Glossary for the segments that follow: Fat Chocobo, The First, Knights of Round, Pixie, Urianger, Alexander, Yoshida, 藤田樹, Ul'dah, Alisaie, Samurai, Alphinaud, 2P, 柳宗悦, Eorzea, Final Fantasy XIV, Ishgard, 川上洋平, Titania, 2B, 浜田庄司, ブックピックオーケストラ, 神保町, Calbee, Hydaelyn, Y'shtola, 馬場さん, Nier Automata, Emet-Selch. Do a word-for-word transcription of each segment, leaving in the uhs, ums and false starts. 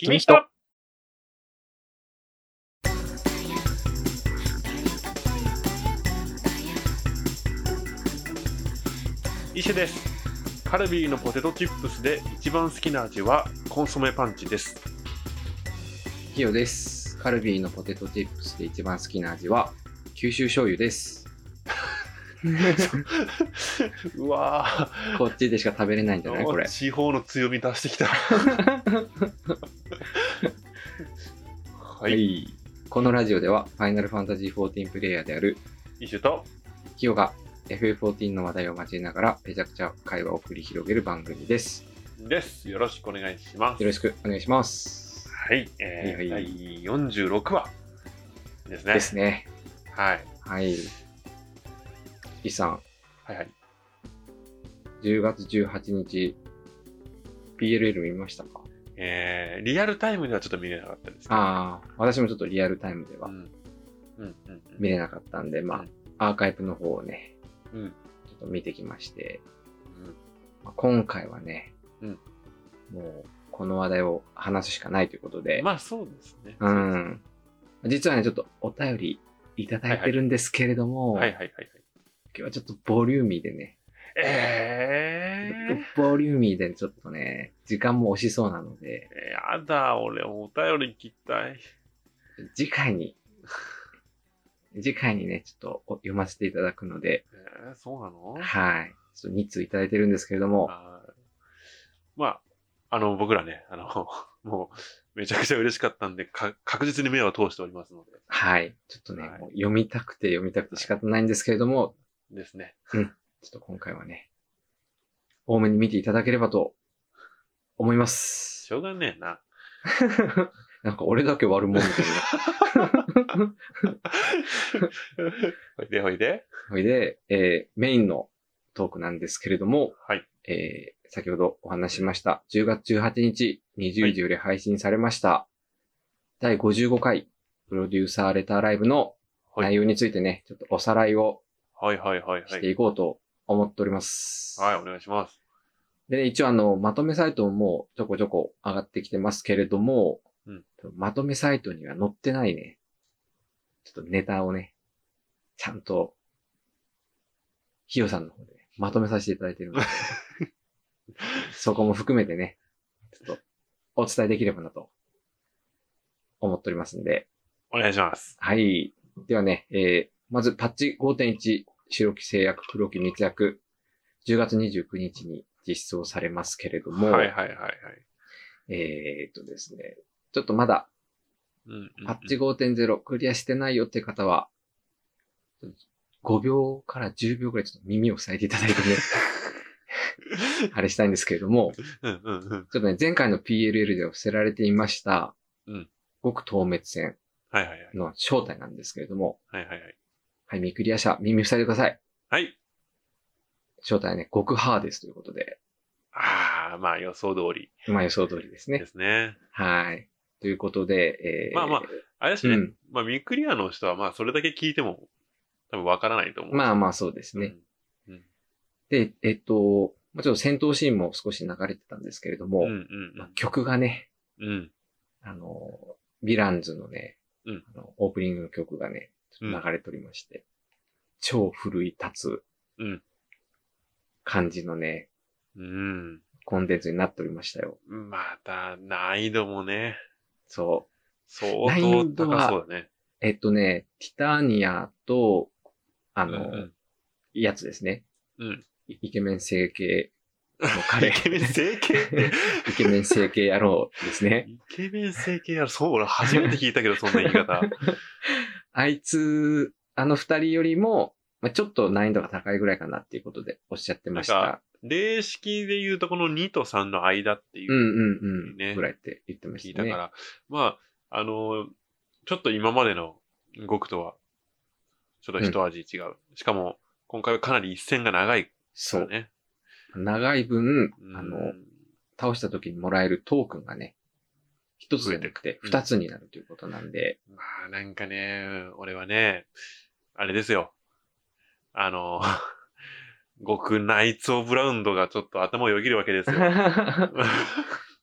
君人。イシュです。カルビーのポテトチップスで一番好きな味はコンソメパンチです。ヒヨです。カルビーのポテトチップスで一番好きな味は九州醤油です。うわー、こっちでしか食べれないんじゃないこれ。地方の強み出してきた。はい、はい、このラジオではファイナルファンタジーじゅうよんプレイヤーであるイシュとヒヨが エフエフじゅうよん の話題を交えながらめちゃくちゃ会話を繰り広げる番組ですですよろしくお願いします。よろしくお願いします。はい、えーはいはい、第よんじゅうろくわですねですねはいはいイさん、はいはい、じゅうがつじゅうはちにち ピーエルエル 見ましたか？えー、リアルタイムではちょっと見れなかったですけど、ね、ああ、私もちょっとリアルタイムでは見れなかったんで、うんうんうん、まあ、うん、アーカイブの方をね、うん、ちょっと見てきまして、うん、まあ、今回はね、うん、もうこの話題を話すしかないということで、まあそうですね。うん、実はね、ちょっとお便りいただいてるんですけれども、はいはいはいはい、今日はちょっとボリューミーでね、えー、ボリューミーでちょっとね、時間も惜しそうなので。やだ、俺、お便り聞きたい。次回に、次回にね、ちょっと読ませていただくので。えー、そうなの？はい。ちょっとに通いただいてるんですけれども。あ、まあ、あの、僕らね、あの、もう、めちゃくちゃ嬉しかったんで、か確実に目を通しておりますので。はい。ちょっとね、はい、もう読みたくて読みたくて仕方ないんですけれども。ですね。うん。ちょっと今回はね、多めに見ていただければと思います。しょうがねえな。なんか俺だけ悪者みたいな。おいでおいで。おいで、えー、メインのトークなんですけれども、はい。えー、先ほどお話ししました、じゅうがつじゅうはちにちにじゅうじより配信されました、はい、だいごじゅうごかいプロデューサーレターライブの内容についてね、はい、ちょっとおさらいをはいはいはいはい。していこうと思っております。はい、お願いします。で、ね、一応あの、まとめサイトももうちょこちょこ上がってきてますけれども、うん、まとめサイトには載ってないね、ちょっとネタをね、ちゃんと、ヒヨさんの方で、ね、まとめさせていただいてるので、そこも含めてね、ちょっとお伝えできればなと、思っておりますんで。お願いします。はい。ではね、えーまず、パッチ ごてんいち、白き制約、黒き密約、じゅうがつにじゅうくにちに実装されますけれども、はいはいはいはい。えーっとですね、ちょっとまだ、うんうんうん、パッチ ごてんぜろ クリアしてないよって方は、ごびょうからじゅうびょうくらいちょっと耳を塞いでいただいてね、あれしたいんですけれども、うんうんうん、ちょっとね、前回の ピーエルエル では伏せられていました、うん、極東滅戦の正体なんですけれども、はいはいはい。はい、見クリア者、耳塞いでください。はい。正体はね、極ハーですということで。ああ、まあ予想通り。まあ予想通りですね。ですね。はい。ということで、えー、まあまあ、あれですね、うん、まあ見クリアの人は、まあそれだけ聞いても、多分わからないと思う。まあまあそうですね。うんうん、で、えっと、まあ、ちょっと戦闘シーンも少し流れてたんですけれども、うんうんうん、まあ、曲がね、うん、あの、ヴィランズのね、うん、あのオープニングの曲がね、流れておりまして、うん、超奮い立つ感じのね、うん、コンテンツになっておりましたよ。また難易度もね、そう、相当高そうだね。えっとね、ティタニアとあの、うんうん、やつですね、うん、イケメン整形の彼、イケメン整形、イケメン整形野郎ですね。イケメン整形野郎、そう、俺初めて聞いたけどそんな言い方。あいつ、あの二人よりも、まあ、ちょっと難易度が高いぐらいかなっていうことでおっしゃってました。なんか例式で言うとこのにとさんの間っていう、ね。うんうんうん。ぐらいって言ってましたね。だから、まあ、あの、ちょっと今までの極とは、ちょっと一味違う。うん、しかも、今回はかなり一戦が長い、ね。そう。長い分、あの、倒した時にもらえるトークンがね、一つじゃなくて二つになるということなんで。うん、まあなんかね、俺はね、あれですよ。あの、極ナイツオブラウンドがちょっと頭をよぎるわけですよ。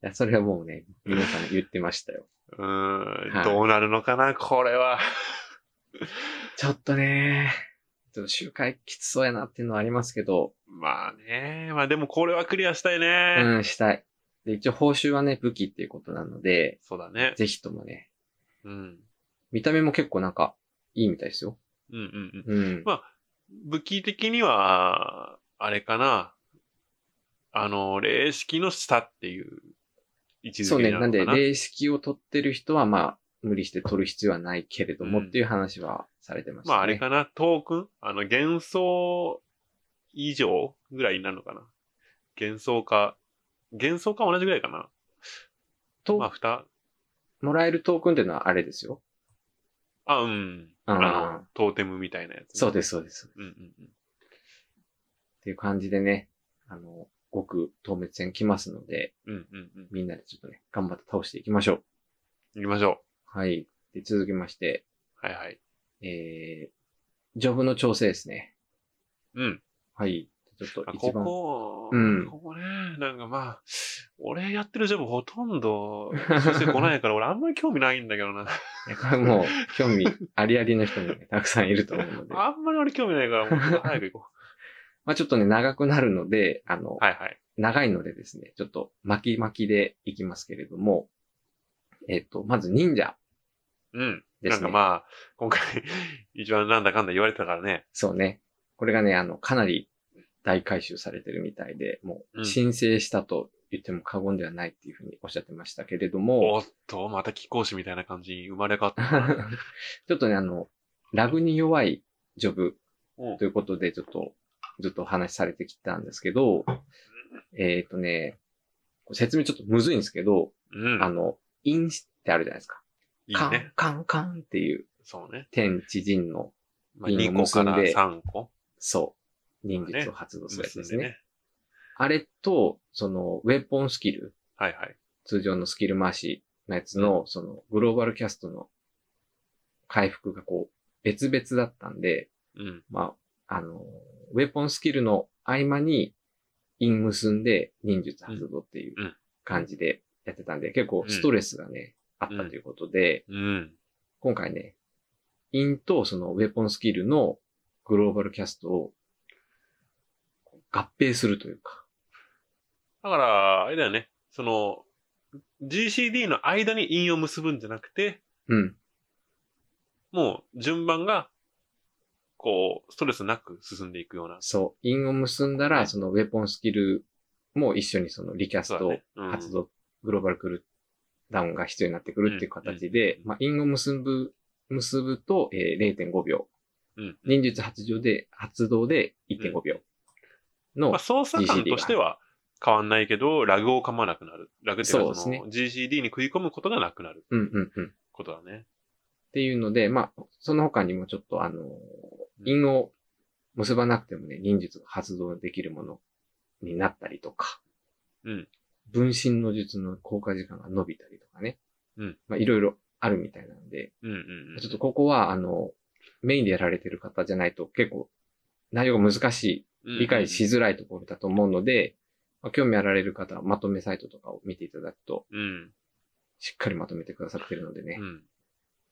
や、それはもうね、皆さん言ってましたよ。うーん、はい、どうなるのかな、これは。ちょっとね、ちょっと周回きつそうやなっていうのはありますけど。まあね、まあでもこれはクリアしたいね。うん、したい。で、一応報酬はね、武器っていうことなので。そうだね。ぜひともね。うん。見た目も結構なんか、いいみたいですよ。うんうんうん。うん、まあ、武器的には、あれかな。あの、霊式の下っていう位置づけになるのかな。そうね。なんで、霊式を取ってる人は、まあ、無理して取る必要はないけれども、うん、っていう話はされてましたね。まあ、あれかな。トークンあの、幻想以上ぐらいになるのかな。幻想か。幻想か同じぐらいかな。と、まあ、二。もらえるトークンっていうのはあれですよ。あ、うん。あ, あの、トーテムみたいなやつ。そうです、そうです。うんうんうん。っていう感じでね、あの、極東滅戦来ますので、うんうんうん、みんなでちょっとね、頑張って倒していきましょう。いきましょう。はい。で、続きまして。はいはい。えー、ジョブの調整ですね。うん。はい。ちょっと一番。ここ、うん、ここね、なんかまあ、俺やってるジョブほとんど、そして来ないから、俺あんまり興味ないんだけどな。いや、これもう、興味ありありの人も、ね、たくさんいると思うので。あんまり俺興味ないから、もう早く行こう。まあちょっとね、長くなるので、あの、はいはい、長いのでですね、ちょっと巻き巻きでいきますけれども、えっと、まず忍者ですね。うん。なんかまあ、今回、一番なんだかんだ言われてたからね。そうね。これがね、あの、かなり、大回収されてるみたいで、もう申請したと言っても過言ではないっていうふうにおっしゃってましたけれども。うん、おっと、また貴公子みたいな感じに生まれ変わった。ちょっとね、あの、ラグに弱いジョブということで、ちょっとずっとお話しされてきたんですけど、えっとね、説明ちょっとむずいんですけど、うん、あの、インってあるじゃないですか。いいね、カンカンカンっていう、そうね。天地人のインを結んで、まあ、にこからさんこそう。忍術を発動するやつですね。ねねあれと、その、ウェポンスキル。はいはい。通常のスキル回しのやつの、うん、その、グローバルキャストの回復がこう、別々だったんで、うん。まあ、あの、ウェポンスキルの合間に、イン結んで、忍術発動っていう感じでやってたんで、うん、結構ストレスがね、うん、あったということで、うんうん、今回ね、インとその、ウェポンスキルのグローバルキャストを、合併するというか。だから、あれだよね。その、ジーシーディー の間に印を結ぶんじゃなくて、うん。もう、順番が、こう、ストレスなく進んでいくような。そう。印を結んだら、はい、その、ウェポンスキルも一緒にその、リキャスト、ねうん、発動、グローバルクールダウンが必要になってくるっていう形で、うんうん、まあ、印を結ぶ、結ぶと、えー、れいてんごびょう。うん。忍術発動で、発動で いってんごびょう。うんまあ、操作感としては変わんないけど、ラグを噛まなくなる。ラグっていうのはその ジーシーディー に食い込むことがなくなる。うんうんうん。ことだね。っていうので、まあ、その他にもちょっとあの、印を結ばなくてもね、忍術が発動できるものになったりとか、うん。分身の術の効果時間が伸びたりとかね。うん。まあ、いろいろあるみたいなので、うんうんうん。ちょっとここはあの、メインでやられてる方じゃないと結構内容が難しい。理解しづらいところだと思うので、まあ、興味あられる方はまとめサイトとかを見ていただくと、うん、しっかりまとめてくださってるのでね、うん、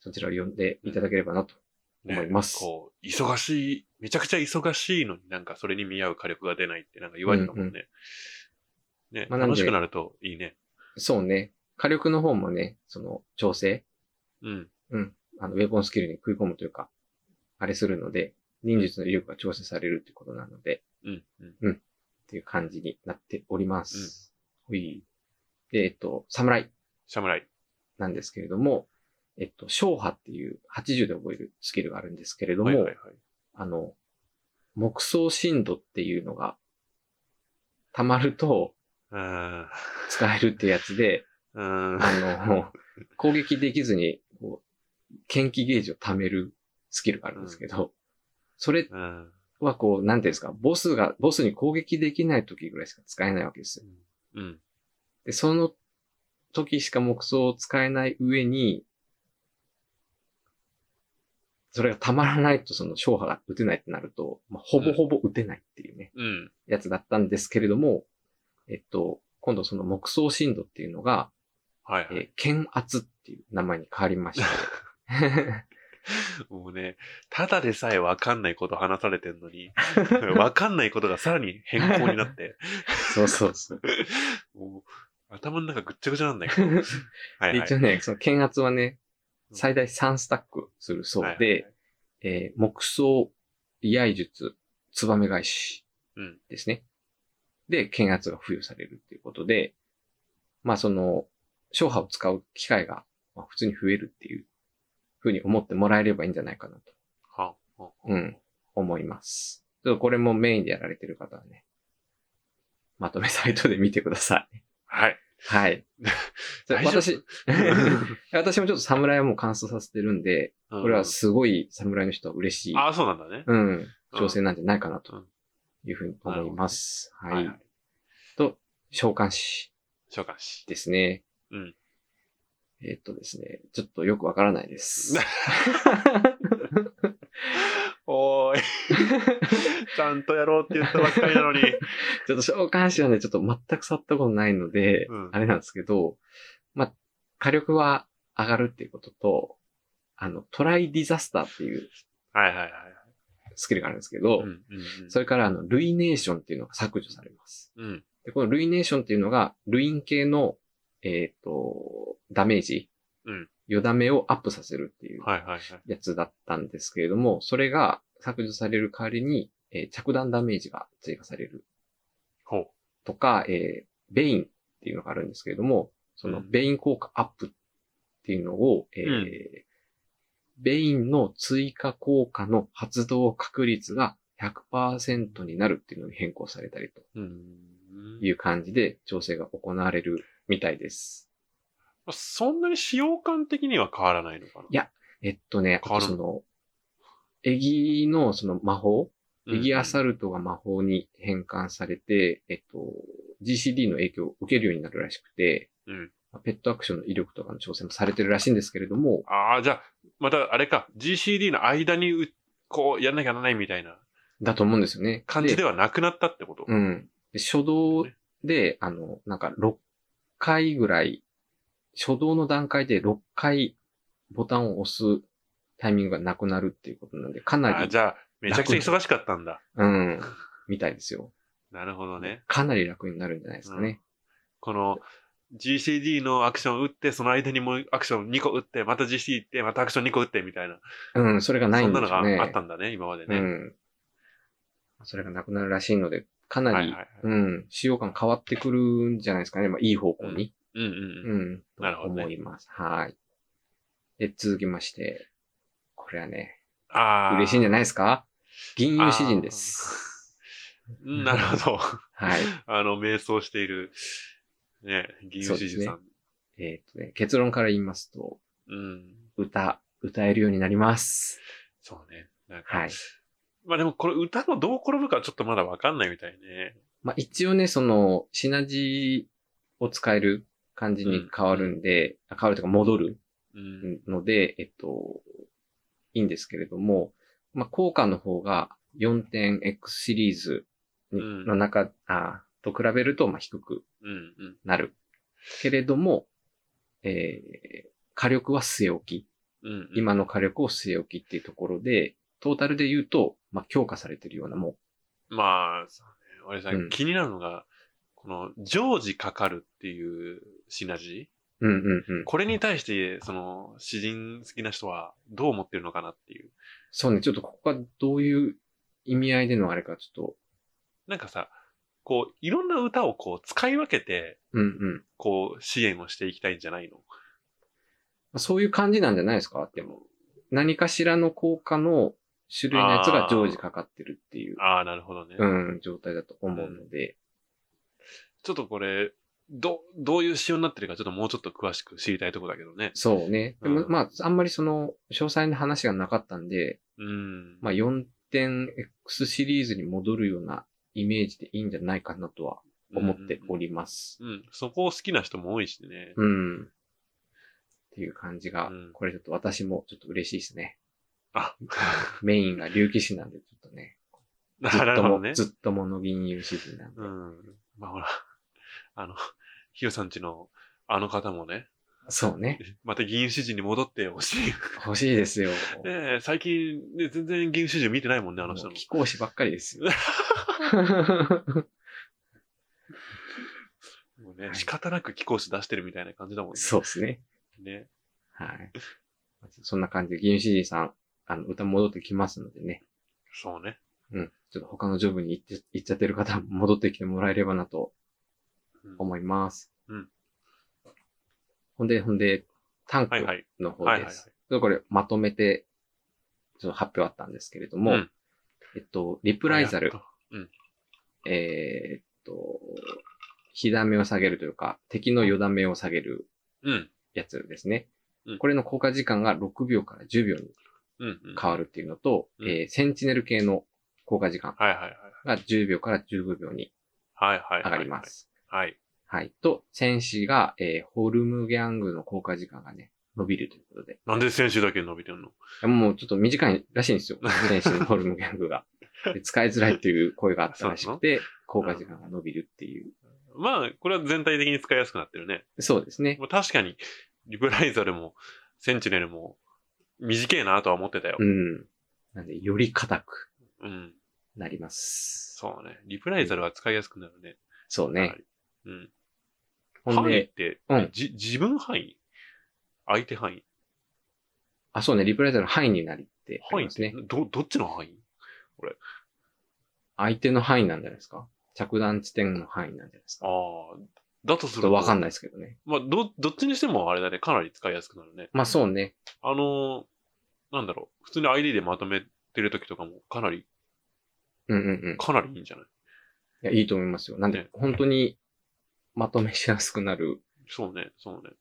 そちらを読んでいただければなと思います、ね。こう、忙しい、めちゃくちゃ忙しいのになんかそれに見合う火力が出ないってなんか言われたもんね。うんうん、ね、まあ、楽しくなるといいね。そうね。火力の方もね、その調整、うん、うん、あのウェポンスキルに食い込むというか、あれするので、忍術の威力が調整されるってことなので、うん、うん、うん、っていう感じになっております。うん、ほい。で、えっと、侍。侍。なんですけれども、えっと、小波っていうはちじゅうで覚えるスキルがあるんですけれども、はいはいはい、あの、木葬深度っていうのが、溜まると、使えるってやつで、あの、攻撃できずに、こう、剣気ゲージを貯めるスキルがあるんですけど、うんそれはこう、なんていうんですか、ボスが、ボスに攻撃できない時ぐらいしか使えないわけですよ。うん。で、その時しか木葬を使えない上に、それがたまらないとその勝破が打てないってなると、まあ、ほぼほぼ打てないっていうね、うん、やつだったんですけれども、えっと、今度その木葬神土っていうのが、はいはい、えー、剣圧っていう名前に変わりました。もうね、ただでさえわかんないこと話されてんのに、わかんないことがさらに変更になって。そうそうそう。もう頭の中ぐっちゃぐちゃなんだけど。はいはい、一応ね、その剣圧はね、最大さんスタックするそうで、うん、はいはい、えー、木葬、居合術、ツバメ返しですね。うん、で、剣圧が付与されるっていうことで、まあその、小波を使う機会が普通に増えるっていうふうに思ってもらえればいいんじゃないかなと。はあはあ、うん。思います。ちょっとこれもメインでやられてる方はね、まとめサイトで見てください。はい。はい。私、私もちょっと侍はもう完走させてるんで、うん、これはすごい侍の人は嬉しい。ああ、そうなんだね。うん。挑戦なんじゃないかなというふうに思います。うん、はい、はい。と、召喚師。召喚師。ですね。うん。えー、っとですね、ちょっとよくわからないです。おーい。ちゃんとやろうって言ったばっかりなのに。ちょっと召喚師はね、ちょっと全く触ったことないので、うん、あれなんですけど、まあ、火力は上がるっていうことと、あの、トライディザスターっていう、はいはいはい。スキルがあるんですけど、うんうんうん、それからあの、ルイネーションっていうのが削除されます。うん、でこのルイネーションっていうのが、ルイン系のえっ、ー、と、ダメージ。うん。余ダメをアップさせるっていうやつだったんですけれども、はいはいはい、それが削除される代わりに、えー、着弾ダメージが追加される。ほう。とか、えー、ベインっていうのがあるんですけれども、そのベイン効果アップっていうのを、うん、えーうん、ベインの追加効果の発動確率が ひゃくパーセント になるっていうのに変更されたりという感じで調整が行われるみたいです。そんなに使用感的には変わらないのかな？いや、えっとね、あとその、エギのその魔法、エギアサルトが魔法に変換されて、うん、えっと、ジーシーディー の影響を受けるようになるらしくて、うん、ペットアクションの威力とかの調整もされてるらしいんですけれども。ああ、じゃあ、またあれか、ジーシーディー の間にうこうやらなきゃならないみたいな。だと思うんですよね。感じではなくなったってこと？うん。で初動で、あの、なんかろっかいぐらい、初動の段階でろっかいボタンを押すタイミングがなくなるっていうことなんで、かなり楽。あ、じゃあ、めちゃくちゃ忙しかったんだ。うん。みたいですよ。なるほどね。かなり楽になるんじゃないですかね。うん、この ジーシーディー のアクションを打って、その間にもうアクションにこ打って、また ジーシーディー 打って、またアクションにこ打ってみたいな。うん、それがないんですね。そんなのがあったんだね、今までね。うん。それがなくなるらしいので、かなり、はいはいはい、うん、使用感変わってくるんじゃないですかね。まあ、いい方向に。うんうんうんうん。なるほど、ね。思います。はい。で、続きまして、これはね、あ嬉しいんじゃないですか？吟遊詩人です。なるほど。はい。あの、迷走している、ね、吟遊詩人さん。ね、えー、っとね、結論から言いますと、うん、歌、歌えるようになります。そうね。なんかはい。まあでも、これ歌のどう転ぶかちょっとまだわかんないみたいね。まあ一応ね、その、シナジーを使える、感じに変わるんで、うん、変わるというか戻るので、うん、えっと、いいんですけれども、まあ、効果の方が よんてんエックス シリーズの中、うん、あと比べるとまあ低くなる。うんうん、けれども、えー、火力は据え置き、うんうん。今の火力を据え置きっていうところで、トータルで言うと、まあ、強化されてるようなもん。まあ、俺さ、うん、気になるのが、この常時かかるっていうシナジー、うんうんうん、これに対してその詩人好きな人はどう思ってるのかなっていう。そうね、ちょっとここがどういう意味合いでのあれかちょっと。なんかさ、こういろんな歌をこう使い分けて、うんうん、こう支援をしていきたいんじゃないの？そういう感じなんじゃないですか？でも何かしらの効果の種類のやつが常時かかってるっていう。ああ、なるほどね。うん、状態だと思うので。うん、ちょっとこれ、ど、どういう仕様になってるか、ちょっともうちょっと詳しく知りたいところだけどね。そうね。うん、でもまあ、あんまりその、詳細な話がなかったんで、うん、まあ よんてんエックス シリーズに戻るようなイメージでいいんじゃないかなとは思っております。うん、うんうん。そこを好きな人も多いしね。うん。っていう感じが、うん、これちょっと私もちょっと嬉しいですね。あメインが竜騎士なんで、ちょっとね。ずっとも、ね、ずっともの銀遊詩人なんで。うん。まあほら。あの、ヒヨさんちのあの方もね。そうね。また議員支持に戻ってほしい。欲しいですよ。ねえ、最近、ね、全然議員支持見てないもんね、あの人の。貴公子ばっかりですよ。もうね、はい、仕方なく貴公子出してるみたいな感じだもんね。そうですね。ね。はい。そんな感じで議員支持さん、あの、歌戻ってきますのでね。そうね。うん。ちょっと他のジョブに行って、行っちゃってる方も戻ってきてもらえればなと思います。うん。うん、ほんで、ほんで、短歌の方です。はいはいはいはい、これ、まとめて、ちょっと発表あったんですけれども、うん、えっと、リプライザル。うん、えー、っと、火だめを下げるというか、敵のよだめを下げるやつですね。うん、これの効果時間がろくびょうからじゅうびょうに変わるっていうのと、うんうんえー、センチネル系の効果時間がじゅうびょうからじゅうごびょうに上がります。はいはいはいはい。はいはい。と、戦士が、えー、ホルムギャングの効果時間がね、伸びるということで。なんで戦士だけ伸びてんの？いやもうちょっと短いらしいんですよ。戦士のホルムギャングが。使いづらいっていう声があったらしくて、効果時間が伸びるっていう。うん、まあ、これは全体的に使いやすくなってるね。そうですね。確かに、リプライザルも、センチネルも、短いなとは思ってたよ。うん。なんで、より硬くなります、うん。そうね。リプライザルは使いやすくなるね。そうね。うん。範囲って、うん、じ、自分範囲？相手範囲？あ、そうね、リプライザーの範囲になりって、ね。範囲ですね。ど、どっちの範囲？これ。相手の範囲なんじゃないですか？着弾地点の範囲なんじゃないですか？ああ。だとすると。わかんないですけどね。まあ、ど、どっちにしてもあれだね、かなり使いやすくなるね。まあそうね。あのー、なんだろう、普通に アイディー でまとめてるときとかも、かなり、うんうんうん。かなりいいんじゃない？いや、いいと思いますよ。なんで、ね、本当に、まとめしやすくなる。そうね、そうね。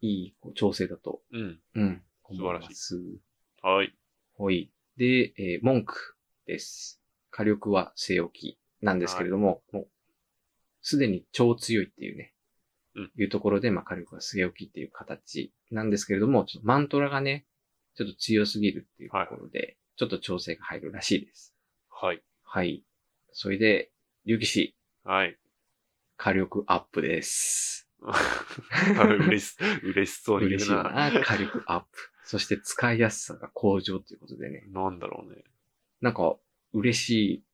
いいこう調整だと。うん。うん。素晴らしい。はい。ほい。で、えー、文句です。火力は据え置きなんですけれども、はい、もう、すでに超強いっていうね、うん、いうところで、まあ、火力は据え置きっていう形なんですけれども、ちょっとマントラがね、ちょっと強すぎるっていうところで、はい、ちょっと調整が入るらしいです。はい。はい。それで、竜騎士。はい。火力アップです。嬉し、嬉しそうに言うな。嬉しいな。火力アップ。そして使いやすさが向上ということでね。なんだろうね。なんか、嬉しい、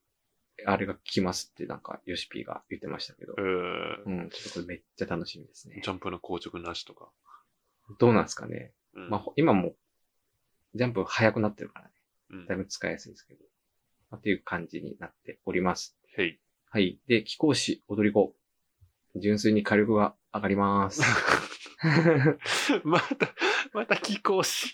あれが効きますってなんか、ヨシピーが言ってましたけど。えー、うん。ちょっとこれめっちゃ楽しみですね。ジャンプの硬直なしとか。どうなんですかね。うん、まあ、今も、ジャンプ速くなってるからね。うん、だいぶ使いやすいですけど。まあ、っていう感じになっております。はい。はい。で、貴公子、踊り子。純粋に火力が上がります。また、また貴公子。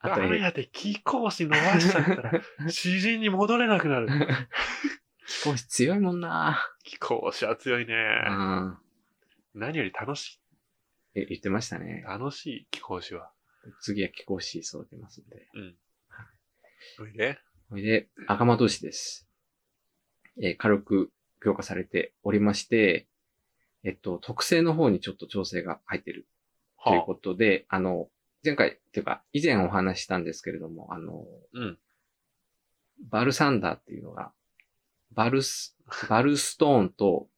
ダメやで、貴公子伸ばしちゃったら、詩人に戻れなくなる。貴公子強いもんな。貴公子は強いね。うん。何より楽しい。え、言ってましたね。楽しい、貴公子は。次は貴公子育てますんで。うん。おいで。おいで、赤間同士です。えー、火力、強化されておりまして、えっと、特性の方にちょっと調整が入ってるということで、はあ、あの、前回っていうか、以前お話ししたんですけれども、あの、うん、バルサンダーっていうのが、バルス、バルストーンと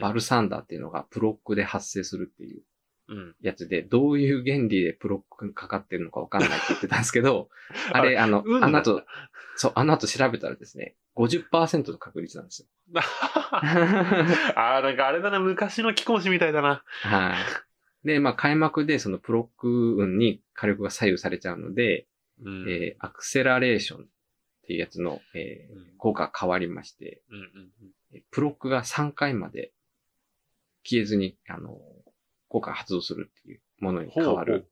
バルサンダーっていうのがプロックで発生するっていうやつで、うん、どういう原理でプロックにかかってるのかわかんないって言ってたんですけど、あれ、あの、うん、あの後、そう、あの後調べたらですね、ごじゅっパーセント の確率なんですよ。ああ、なんかあれだな、昔の貴公子みたいだな。はい。で、まあ、開幕でそのプロック運に火力が左右されちゃうので、うんえー、アクセラレーションっていうやつの、えーうん、効果が変わりまして、うんうんうん、プロックがさんかいまで消えずに、あの、効果が発動するっていうものに変わる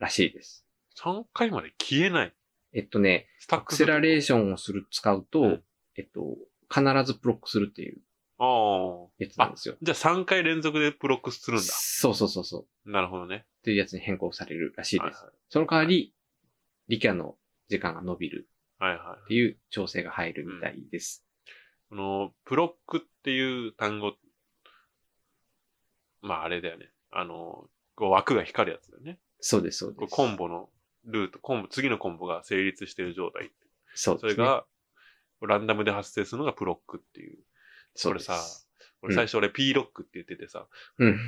らしいです。ほうほうほうほうさんかいまで消えない？えっとね、アクセラレーションをする、使うと、うん、えっと、必ずプロックするっていうやつなんですよ。じゃあさんかい連続でプロックするんだ。そうそうそうそう。なるほどね。っていうやつに変更されるらしいです。はいはい、その代わり、リキャの時間が伸びるっていう調整が入るみたいです。はいはいうん、この、プロックっていう単語、まああれだよね。あの、こう枠が光るやつだよね。そうですそうです。コンボのルート、コンボ、次のコンボが成立している状態。そうですね。それが、ランダムで発生するのがプロックっていうそれさ、俺最初俺 P ロックって言っててさ、うん、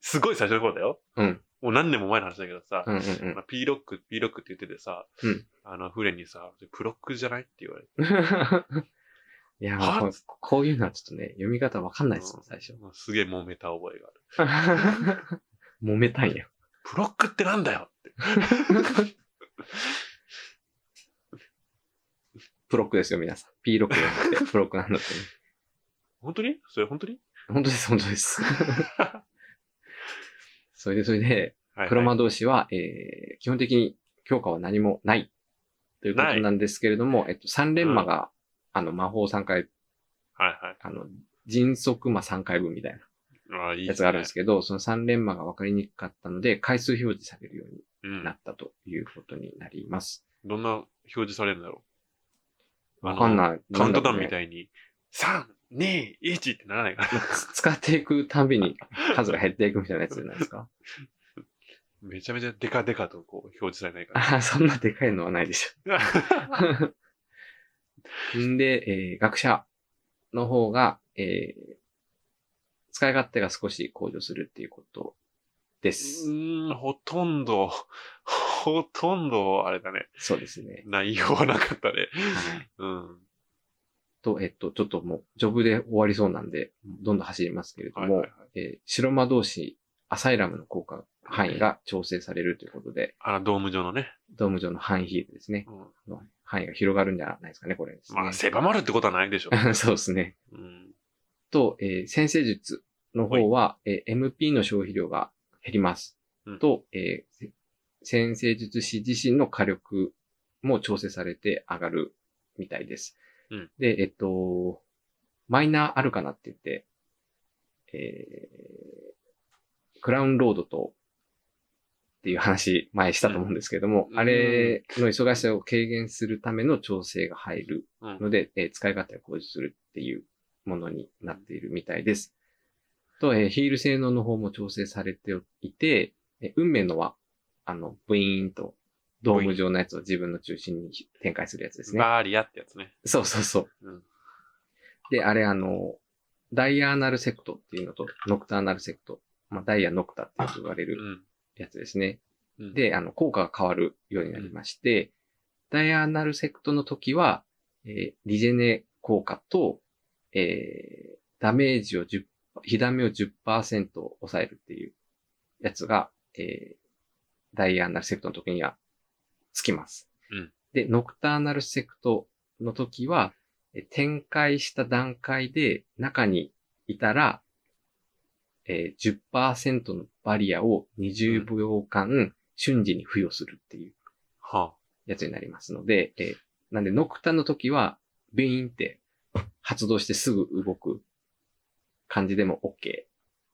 すごい最初の頃だよ、うん、もう何年も前の話だけどさ、うんうんうん、まあ、P ロック P ロックって言っててさ、うん、あのフレにさ、プロックじゃないって言われていや、まあ、こういうのはちょっとね、読み方わかんないですもん、最初、うん、すげえ揉めた覚えがある揉めたんや、プロックってなんだよってプロックですよ、皆さん。P ロックじゃなくて、プロックなんだってね。本当に？それ本当に？本当です、本当です。それで、それで、はいはい、黒魔同士は、えー、基本的に強化は何もないということなんですけれども、えっと、さん連魔が、うん、あの、魔法さんかい、はいはい、あの、迅速魔さんかいぶんみたいなやつがあるんですけど、ああ、いいですね、そのさん連魔が分かりにくかったので、回数表示されるようになったということになります。うん、どんな表示されるんだろう？わかんない。カウントダウンみたいに、さん、に、いちってならないかな。使っていくたびに数が減っていくみたいなやつじゃないですか。めちゃめちゃデカデカとこう表示されないから。あ、そんなデカいのはないでしょ。んで、えー、学者の方が、えー、使い勝手が少し向上するっていうことです。うーん、ほとんど、ほとんど、あれだね。そうですね。内容はなかったね。はい、うん。と、えっと、ちょっともう、ジョブで終わりそうなんで、どんどん走りますけれども、はいはいはい、えー、白魔同士、アサイラムの効果、範囲が調整されるということで。あら、ドーム上のね。ドーム上の範囲ヒールですね。うん、範囲が広がるんじゃないですかね、これですね。まあ、狭まるってことはないでしょう。そうですね。うん、と、えー、先生術の方は、えー、エムピー の消費量が減ります。うん、と、えー先生術師自身の火力も調整されて上がるみたいです。うん、で、えっと、マイナーアルカナって言って、えー、クラウンロードとっていう話前したと思うんですけれども、うん、あれの忙しさを軽減するための調整が入るので、うん、えー、使い方を向上するっていうものになっているみたいです。と、えー、ヒール性能の方も調整されていて、えー、運命の輪、あの、ブイーンと、ドーム状のやつを自分の中心に展開するやつですね。バーリアってやつね。そうそうそう。うん、で、あれ、あの、ダイアナルセクトっていうのと、ノクターナルセクト。まあ、ダイアノクタって言われるやつですね。うん、で、あの、効果が変わるようになりまして、うん、ダイアナルセクトの時は、えー、リジェネ効果と、えー、ダメージをじゅう、火ダメを じゅっパーセント 抑えるっていうやつが、えーダイアナルセクトの時にはつきます。うん、で、ノクターナルセクトの時は、展開した段階で中にいたら、えー、じゅっパーセント のバリアをにじゅうびょうかん瞬時に付与するっていうやつになりますので、うん、はあ、えー、なんでノクターの時はビーンって発動してすぐ動く感じでも OK。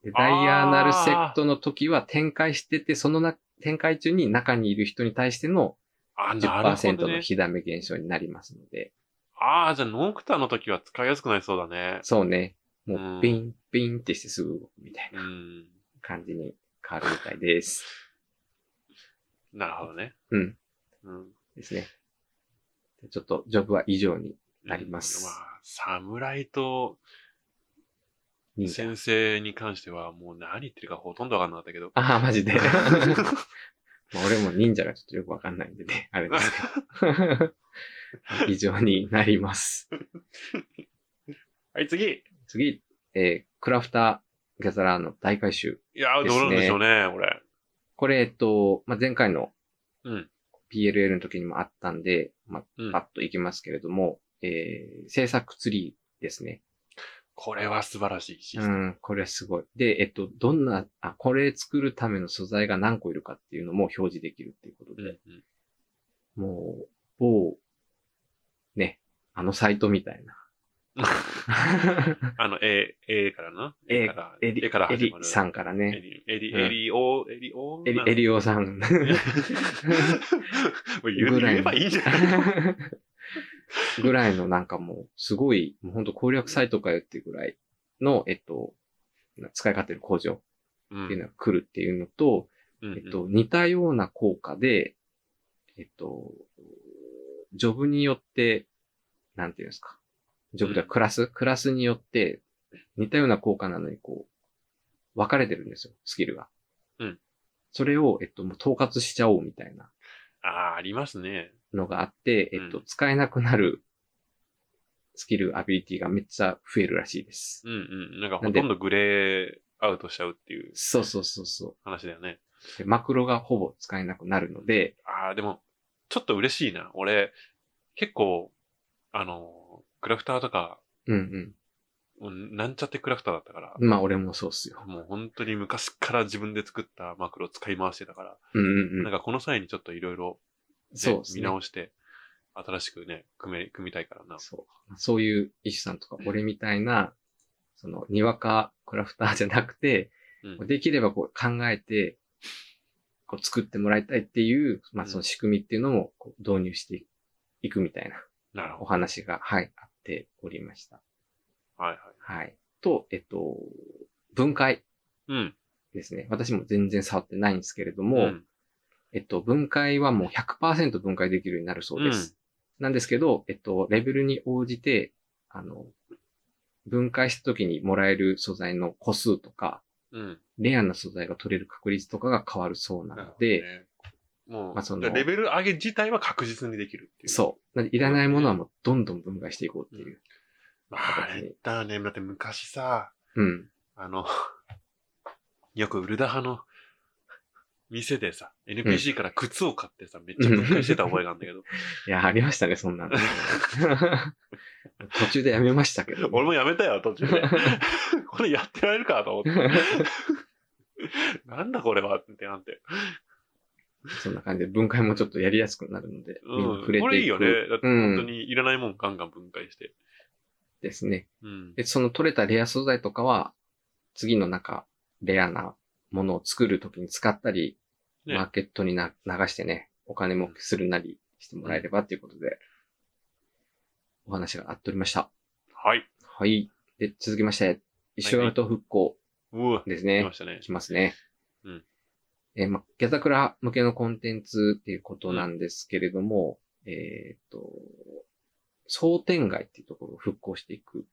で、ダイアナルセクトの時は展開してて、その中、展開中に中にいる人に対しての じゅっパーセント の火ダメ減少になりますので。ああ、ね、じゃあノクターの時は使いやすくなりそうだね。そうね。もうビン、ビンってしてすぐ動くみたいな感じに変わるみたいです。なるほどね。うん。うん。ですね。ちょっとジョブは以上になります。うん、まあ、侍と、先生に関してはもう何言ってるかほとんどわかんなかったけど。ああ、マジで。も俺も忍者がちょっとよくわかんないんでね、あれですけど。以上になります。はい、次次、えー、クラフター・ギャザラーの大回収です、ね。いやー、どうなんでしょうね、俺。これ、えっと、まあ、前回の ピーエルエル の時にもあったんで、まあ、パッといきますけれども、うん、えー、制作ツリーですね。これは素晴らしいシステム。うん、これはすごい。で、えっと、どんな、あ、これ作るための素材が何個いるかっていうのも表示できるっていうことで。うんうん、もう、某、ね、あのサイトみたいな。あの、A、A からな ?A から、A から、エリさんからね。エリ、エリオ、エリオ、エリ、エリオさん。言えばいいんじゃないぐらいのなんかもう、すごい、もうほんと攻略サイトかよっていうぐらいの、えっと、使い勝手の向上っていうのが来るっていうのと、うんうんうん、えっと、似たような効果で、えっと、ジョブによって、なんていうんですか、ジョブではクラス、クラスによって似たような効果なのにこう分かれてるんですよ、スキルが。うん。それをえっともう統括しちゃおうみたいな。ああ、ありますね。のがあって、えっと、うん、使えなくなるスキルアビリティがめっちゃ増えるらしいです。うんうん。なんかほとんどグレーアウトしちゃうっていう。そうそうそうそう。話だよね。でマクロがほぼ使えなくなるので。ああ、でもちょっと嬉しいな。俺結構あのクラフターとか、うんうん、なんちゃってクラフターだったから。まあ俺もそうっすよ。もう本当に昔から自分で作ったマクロを使い回してたから。うんうんうん。なんかこの際にちょっといろいろそうですね、見直して新しくね組め組みたいからな。そうそういうイシさんとか俺みたいなそのにわかクラフターじゃなくて、うん、できればこう考えてこう作ってもらいたいっていうまあその仕組みっていうのもこう導入していくみたいな、うん、お話がはいあっておりました。はいはいはいとえっと分解ですね、うん。私も全然触ってないんですけれども。うん、えっと、分解はもう ひゃくパーセント 分解できるようになるそうです。うん、なんですけど、えっと、レベルに応じて、あの、分解した時にもらえる素材の個数とか、うん、レアな素材が取れる確率とかが変わるそうなので、ね、もう、まあ、そのレベル上げ自体は確実にできるっていう。そう。いらないものはもうどんどん分解していこうっていう。まあ、あれだね。だって昔さ、うん、あの、よくウルダハの、店でさ、エヌピーシー から靴を買ってさ、うん、めっちゃ分解してた覚えがあるんだけど。いや、ありましたね、そんなの。途中でやめましたけど、ね。俺もやめたよ、途中で。これやってられるかと思って。なんだこれはってなんて。そんな感じで分解もちょっとやりやすくなるので、うん、みんな触れていく。これいいよね。だって本当にいらないもんガンガン分解して。うん、ですね、うん。で、その取れたレア素材とかは、次の中、レアな、ものを作るときに使ったり、ね、マーケットにな流してね、お金もするなりしてもらえればということで、お話があっておりました。はい。はい。で、続きまして、一生やると復興ですね。はいはい、来ましたね。来ますね。うん。えー、ま、ギャザクラ向けのコンテンツっていうことなんですけれども、うん、えー、っと、商店街っていうところを復興していく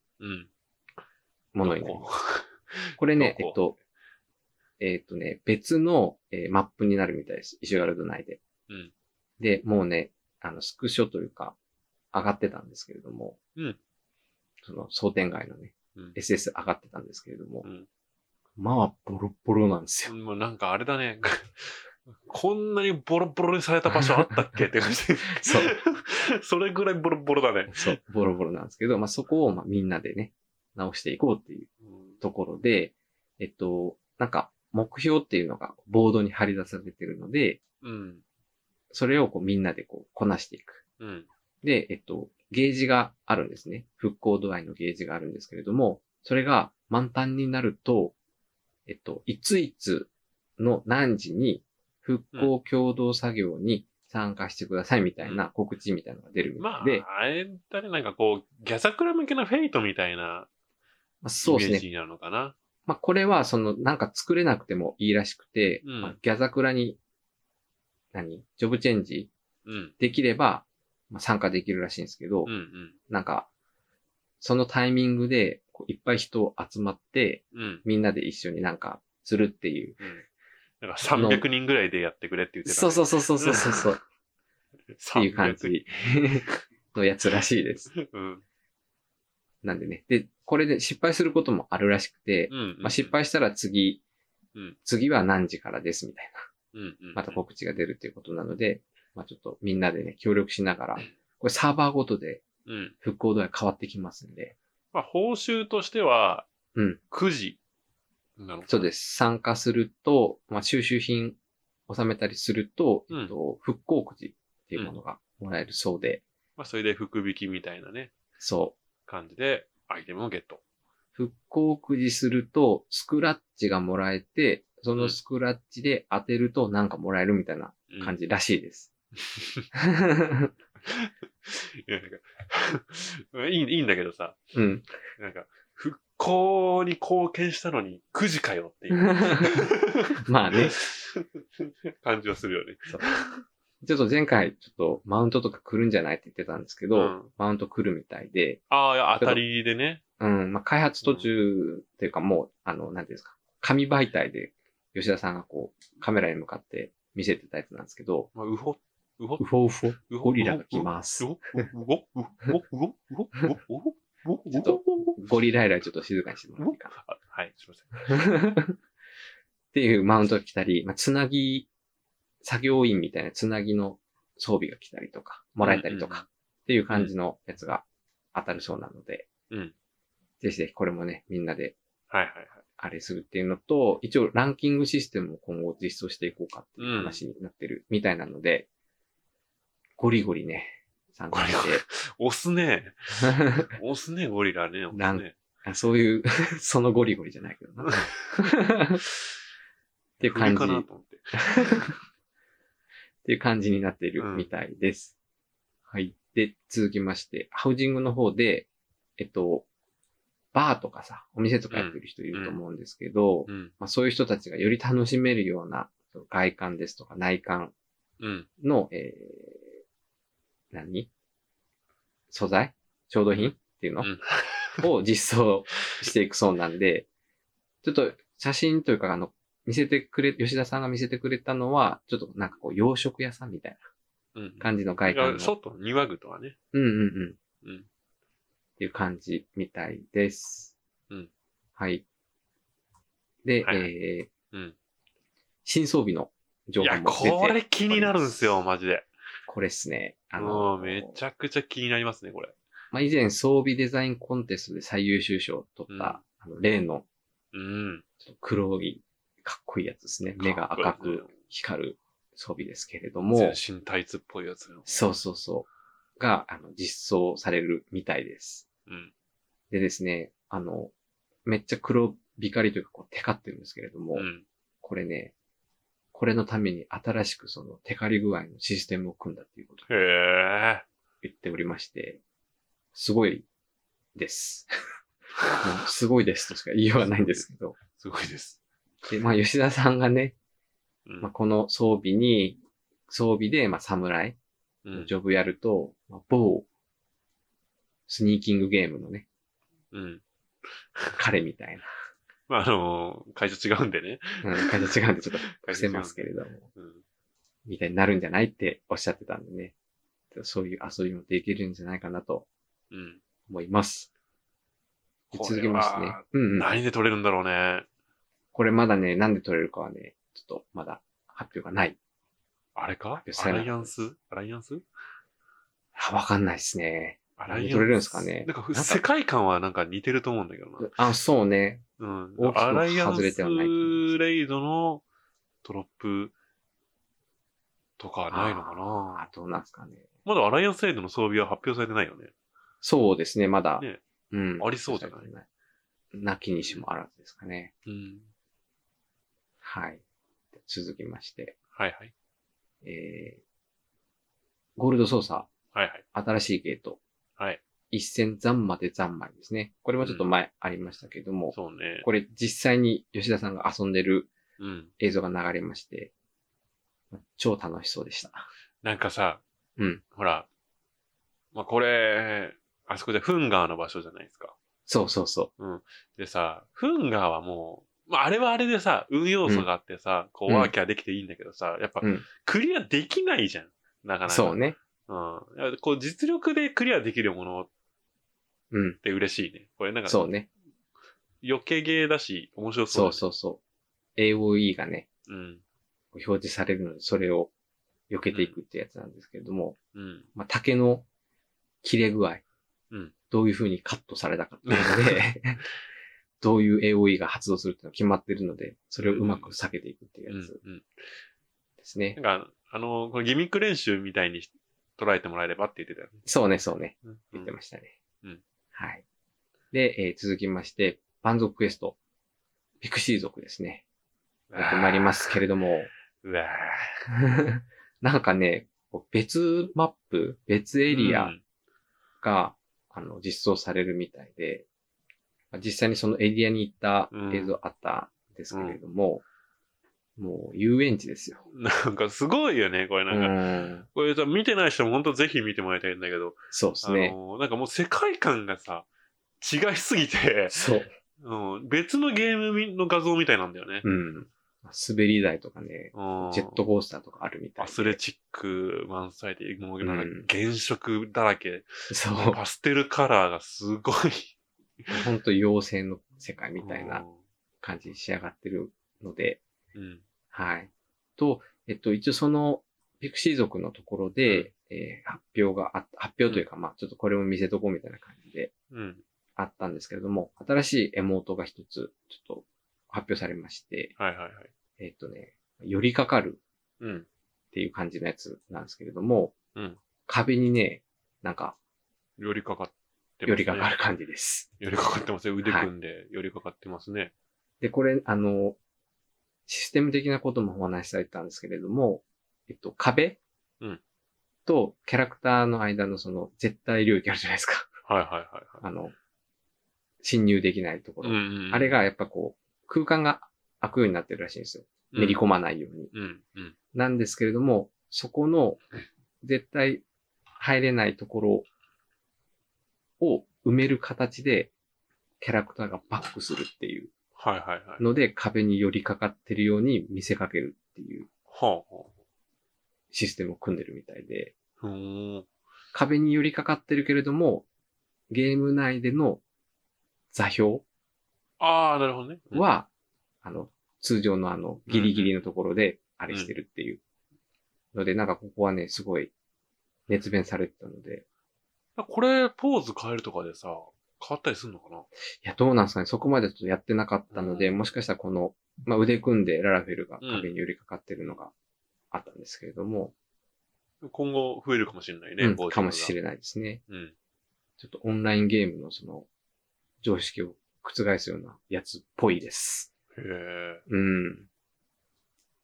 ものになります。うん、これね、えっと、えっとね、別の、えー、マップになるみたいです。イシュガルド内で。うん。で、もうね、あの、スクショというか、上がってたんですけれども、うん。その、商店街のね、うん、エスエス 上がってたんですけれども、うん。まあ、ボロボロなんですよ。もうなんかあれだね、こんなにボロボロにされた場所あったっけって感じ。そう。それぐらいボロボロだね。そう、ボロボロなんですけど、まあそこを、まあ、みんなでね、直していこうっていうところで、うん、えっと、なんか、目標っていうのがボードに貼り出されてるので、うん、それをこうみんなでこうこなしていく、うん。で、えっと、ゲージがあるんですね。復興度合いのゲージがあるんですけれども、それが満タンになると、えっと、いついつの何時に復興共同作業に参加してくださいみたいな告知みたいなのが出るみたいで。うん、まあ、あれだね、なんかこう、ギャザクラ向けのフェイトみたいなイメージになるのかな。まあまあ、これは、その、なんか作れなくてもいいらしくて、うん、まあ、ギャザクラに、何ジョブチェンジ、うん、できれば、まあ、参加できるらしいんですけど、うんうん、なんか、そのタイミングで、いっぱい人集まって、うん、みんなで一緒になんか、するっていう。うん、なんかさんびゃくにんぐらいでやってくれって言ってた、ね。そうそうそうそうそうそう。っていう感じのやつらしいです。うんなんでね。で、これで失敗することもあるらしくて、うんうんうんまあ、失敗したら次、うん、次は何時からですみたいな、うんうんうん。また告知が出るということなので、まあちょっとみんなでね、協力しながら、これサーバーごとで、復興度が変わってきますんで。うん、まあ報酬としては、くじなのかな、うん。そうです。参加すると、まあ収集品納めたりすると、うんえっと、復興くじっていうものがもらえるそうで。うん、まあそれで福引きみたいなね。そう。感じでアイテムをゲット。復興くじするとスクラッチがもらえて、そのスクラッチで当てるとなんかもらえるみたいな感じらしいです。うん、いやなんかいい、いいんだけどさ、うん、なんか復興に貢献したのにくじかよっていうまあね感じはするよね。ちょっと前回、ちょっとマウントとか来るんじゃないって言ってたんですけど、うん、マウント来るみたいで。ああ、当たりでね。うん、まあ、開発途中っていうかもう、あの、なんていうんですか、紙媒体で吉田さんがこう、カメラに向かって見せてたやつなんですけど、まあ、うほ、うほ、うほうほ、ゴリラが来ます。うほ、うほ、うほ、うほ、うほ、うほ、ちょっと、ゴリライラちょっと静かにしてもらっていいかな。はい、すいません。っていうマウントが来たり、まあ、つなぎ、作業員みたいなつなぎの装備が来たりとか、もらえたりとか、っていう感じのやつが当たるそうなので、うん、ぜひぜひこれもね、みんなで、あれするっていうのと、はいはいはい、一応ランキングシステムを今後実装していこうかっていう話になってるみたいなので、ゴリゴリね、参加して。押すね。押すね、ゴリラね。押すね。そういう、そのゴリゴリじゃないけどな。っていう感じ。かなと思って。っていう感じになっているみたいです、うん。はい。で、続きまして、ハウジングの方で、えっと、バーとかさ、お店とかやってる人いると思うんですけど、うんうんまあ、そういう人たちがより楽しめるような外観ですとか内観の、うんえー何素材調度品っていうの、うん、を実装していくそうなんで、ちょっと写真というか、あの、見せてくれ、吉田さんが見せてくれたのは、ちょっとなんかこう、洋食屋さんみたいな感じの外観の。うん、外、庭具とはね。うんうんうん。うん、っていう感じみたいです。うん、はい。で、はい、えーうん、新装備の情報も出ております。いや、これ気になるんですよ、マジで。これっすね。あの、めちゃくちゃ気になりますね、これ。まあ、以前装備デザインコンテストで最優秀賞を取った、うん、あの例の、うん、ちょっと黒い、かっこいいやつですね。目が赤く光る装備ですけれども。全身タイツっぽいやつ。そうそうそう。が、あの、実装されるみたいです。うん、でですね、あの、めっちゃ黒光りというか、こう、テカってるんですけれども、うん、これね、これのために新しくそのテカリ具合のシステムを組んだっていうことを言っておりまして、すごいです。すごいですとしか言いようはないんですけど。すごいです。で、まあ吉田さんがね、うんまあ、この装備に、装備でまあ侍のジョブやると、うんまあ、某スニーキングゲームのね、うん、彼みたいな。まあ、あのー、会社違うんでね。うん、会社違うんでちょっと伏せますけれども、うん。みたいになるんじゃないっておっしゃってたんでね。そういう遊びもできるんじゃないかなと。うん。思います。うん、続きましてね。うん、うん。何で取れるんだろうね。これまだね、何で取れるかはね、ちょっとまだ発表がない。あれかアライアンスアライアンスわかんないですね。アライアンス取れるんですかね。なんか世界観はなんか似てると思うんだけどな。あ、そうね。うん。アライアンスレイドのトロップとかないのかなあ。どうなんですかね。まだアライアンスレイドの装備は発表されてないよね。そうですね、まだ。ね、うん。ありそうじゃない。なきにしもあらずですかね。うん。はい。続きまして。はいはい。えー、ゴールド操作。はいはい。新しいゲート。はい。一戦三枚で三枚ですね。これもちょっと前ありましたけども、うん、そうね。これ実際に吉田さんが遊んでる映像が流れまして、うん、超楽しそうでした。なんかさ、うん、ほら、まあ、これあそこでフンガーの場所じゃないですか。そうそうそう。うん、でさ、フンガーはもう、まあ、あれはあれでさ、運要素があってさ、うん、こうワーキャーできていいんだけどさ、やっぱ、うん、クリアできないじゃん。なかなか。そうね。うん、こう実力でクリアできるものって嬉しいね。これなんかそうね。余計ゲーだし面白そうだね。そうそうそう。エーオーイー がね、うん、表示されるのでそれを避けていくってやつなんですけれども、うん、まあ、竹の切れ具合、うん、どういう風にカットされたかっていうので、どういう エーオーイー が発動するっていうのが決まってるので、それをうまく避けていくっていうやつですね。うんうんうん、なんかあのこのギミック練習みたいに。捉えてもらえればって言ってたよね。そうね、そうね。うん、言ってましたね。うん、はい。で、えー、続きまして、パン族クエスト。ピクシー族ですね。やってまいりますけれども。うわぁ。なんかね、別マップ、別エリアが、うん、あの、実装されるみたいで、実際にそのエリアに行った映像あったんですけれども、うん、もう遊園地ですよ。なんかすごいよね、これなんか。これ見てない人も本当ぜひ見てもらいたいんだけど。そうですね。あのなんかもう世界観がさ、違いすぎて。そう。うん、別のゲームの画像みたいなんだよね。うん。滑り台とかね、ジェットコースターとかあるみたい。アスレチック満載で、もうなんか原色だらけ。そう。パステルカラーがすごい。ほんと妖精の世界みたいな感じに仕上がってるので。うん、はい。と、えっと、一応その、ピクシー族のところで、うんえー、発表があった、発表というか、うん、まあ、ちょっとこれを見せとこうみたいな感じで、あったんですけれども、うん、新しいエモートが一つ、ちょっと発表されまして、はいはいはい。えっとね、寄りかかるっていう感じのやつなんですけれども、うん、壁にね、なんか、寄りかかってますね。寄りかかる感じです。寄りかかってますよ。腕組んで寄りかかってますね。はい、で、これ、あの、システム的なこともお話しされたんですけれども、えっと、壁とキャラクターの間のその絶対領域あるじゃないですか。はいはいはい、はい。あの、侵入できないところ、うんうんうん。あれがやっぱこう、空間が開くようになってるらしいんですよ。練り込まないように。うんうん、なんですけれども、そこの絶対入れないところを埋める形でキャラクターがバックするっていう。はいはいはい。ので、壁に寄りかかってるように見せかけるっていう、システムを組んでるみたいで、はあはあ、壁に寄りかかってるけれども、ゲーム内での座標ああ、なるほどね。は、あの、通常のあの、ギリギリのところで、あれしてるっていう。ので、なんかここはね、すごい、熱弁されてたので。これ、ポーズ変えるとかでさ、変わったりするのかな？いや、どうなんですかね。そこまでちょっとやってなかったので、うん、もしかしたらこの、まあ、腕組んでララフェルが壁に寄りかかってるのがあったんですけれども。うん、今後増えるかもしれないね、うん。かもしれないですね。うん。ちょっとオンラインゲームのその、常識を覆すようなやつっぽいです。へえ。うん。っ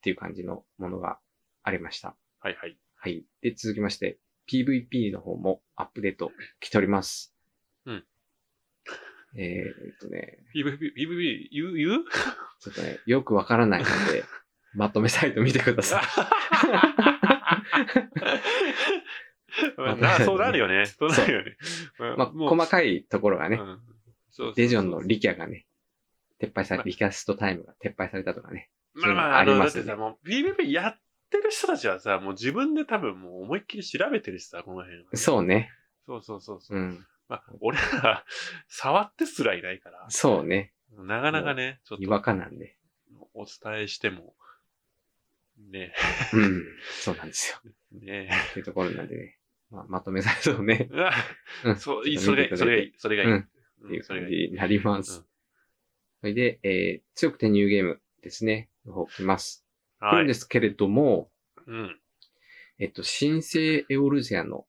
ていう感じのものがありました。はいはい。はい。で、続きまして、ピーブイピー の方もアップデート来ております。うん。えー、っとね。ピーブイピー、ピーブイピー、言う、言う？ちょっとね、よくわからないので、まとめサイト見てください。まあ、まあ、そうなるよね。そうなるよね。まあ、細かいところがね、うん、そうそうそうそうデジョンのリキャがね、撤廃され、リキャストタイムが撤廃されたとかね。まあまあ、ありますよね。あの、だってさ、もう ピーブイピー やってる人たちはさ、もう自分で多分もう思いっきり調べてるしさ、この辺は、ね。そうね。そうそうそうそう。うんまあ、俺ら、触ってすらいないから。そうね。なかなかね、ちょっと。違和感なんで。お伝えしても、ねえ。うん。そうなんですよ。ねえ。というところなんでね。まあ、まとめされそうね。うん。そう、いい、それがいい、それがいい、それがいい。うん。っていう感じになります。うん、それで、えー、強くてニューゲームですね。の方来ます。はい。来るんですけれども、うん。えっと、新生エオルゼアの、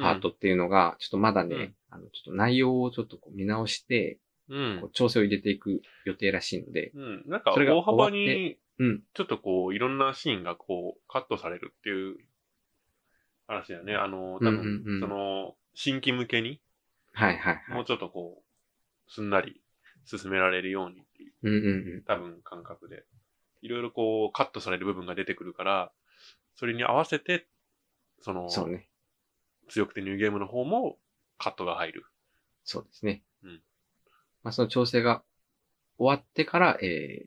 パートっていうのが、ちょっとまだね、うん、あの、ちょっと内容をちょっとこう見直して、うん、こう調整を入れていく予定らしいので、うん、なんか大幅に、ちょっとこう、いろんなシーンがこう、カットされるっていう話だよね。あの、多分、うんうん、その、新規向けに、はいはいはい。もうちょっとこう、すんなり進められるようにっていう、うんうんうん、多分感覚で、いろいろこう、カットされる部分が出てくるから、それに合わせて、その、そうね。強くてニューゲームの方もカットが入る。そうですね。うん。まあその調整が終わってから、え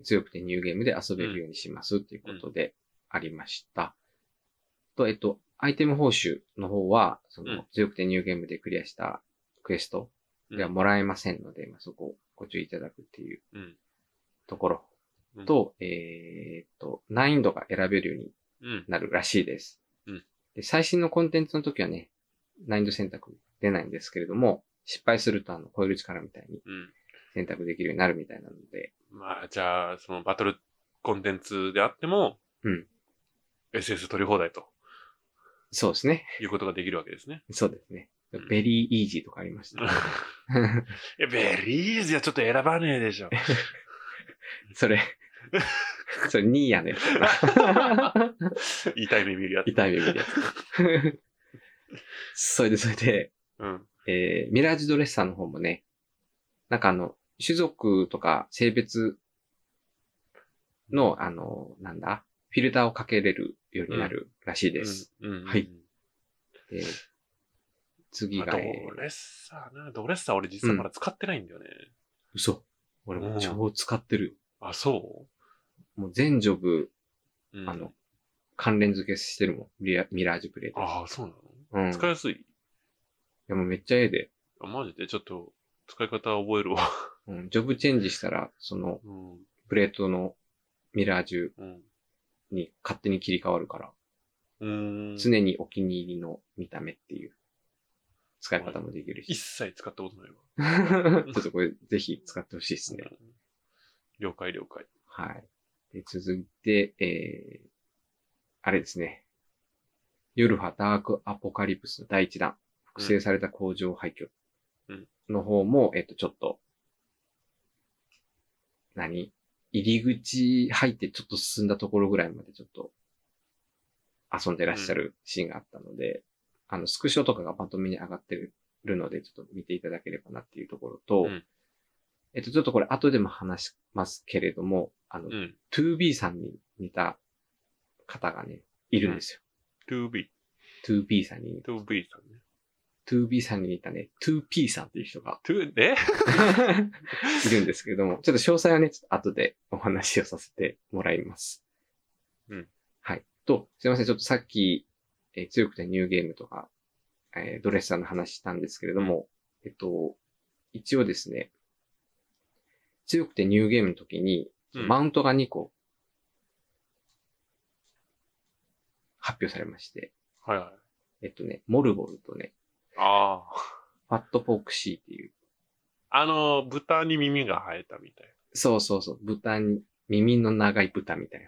ー、強くてニューゲームで遊べるようにしますということでありました。うん、と、えっと、アイテム報酬の方は、その、うん、強くてニューゲームでクリアしたクエストではもらえませんので、うん、まあそこをご注意いただくっていうところと、うん、えー、っと、難易度が選べるようになるらしいです。うんうんで最新のコンテンツの時はね、難易度選択出ないんですけれども、失敗するとあの、超える力みたいに選択できるようになるみたいなので。うん、まあ、じゃあ、そのバトルコンテンツであっても、うん。エスエス 取り放題と。そうですね。いうことができるわけですね。そうですね。うん、ベリーイージーとかありました、ね。いや、ベリーイージーはちょっと選ばねえでしょ。それ。それにいやねん。痛い目見るやつ。痛い目見るやつ。それでそれで、うんえー、ミラージュドレッサーの方もね、なんかあの、種族とか性別の、あの、なんだ、フィルターをかけれるようになるらしいです。うんうんうん、はい。で、次が。ドレッサーな、ドレッサー俺実はまだ使ってないんだよね。うん、嘘。俺も超使ってる。あ、そうもう全ジョブ、うん、あの、関連付けしてるもん。ミラ、ミラージュプレイで。ああ、そうなの、うん、使いやすい。いや、もうめっちゃええで。あ、マジでちょっと、使い方覚えるわ。うん、ジョブチェンジしたら、その、うん、プレートのミラージュに勝手に切り替わるから、うん、常にお気に入りの見た目っていう使い方もできるし。一切使ったことないわ。ちょっとこれぜひ使ってほしいですね、うん。了解了解。はい。で続いて、えー、あれですね。ヨルファダークアポカリプスのだいいちだん。複製された工場廃墟。の方も、うん、えっと、ちょっと、何入り口入ってちょっと進んだところぐらいまでちょっと遊んでらっしゃるシーンがあったので、うん、あの、スクショとかがまとめに上がってるので、ちょっと見ていただければなっていうところと、うん、えっと、ちょっとこれ後でも話しますけれども、あの、うん、ツービー さんに似た方がね、いるんですよ。うん、ツービー。ツービー さんに。ツービー さんね。ツービー さんに似たね、ツーピー さんっていう人が。ツー、えいるんですけれども、ちょっと詳細はね、ちょっと後でお話をさせてもらいます。うん。はい。と、すいません、ちょっとさっき、えー、強くてニューゲームとか、えー、ドレッサーの話したんですけれども、うん、えっと、一応ですね、強くてニューゲームの時に、うん、マウントがにこ、発表されまして。はいはい。えっとね、モルボルとね、ああ。ファットポークシーっていう。あの、豚に耳が生えたみたいな。そうそうそう。豚に、耳の長い豚みたい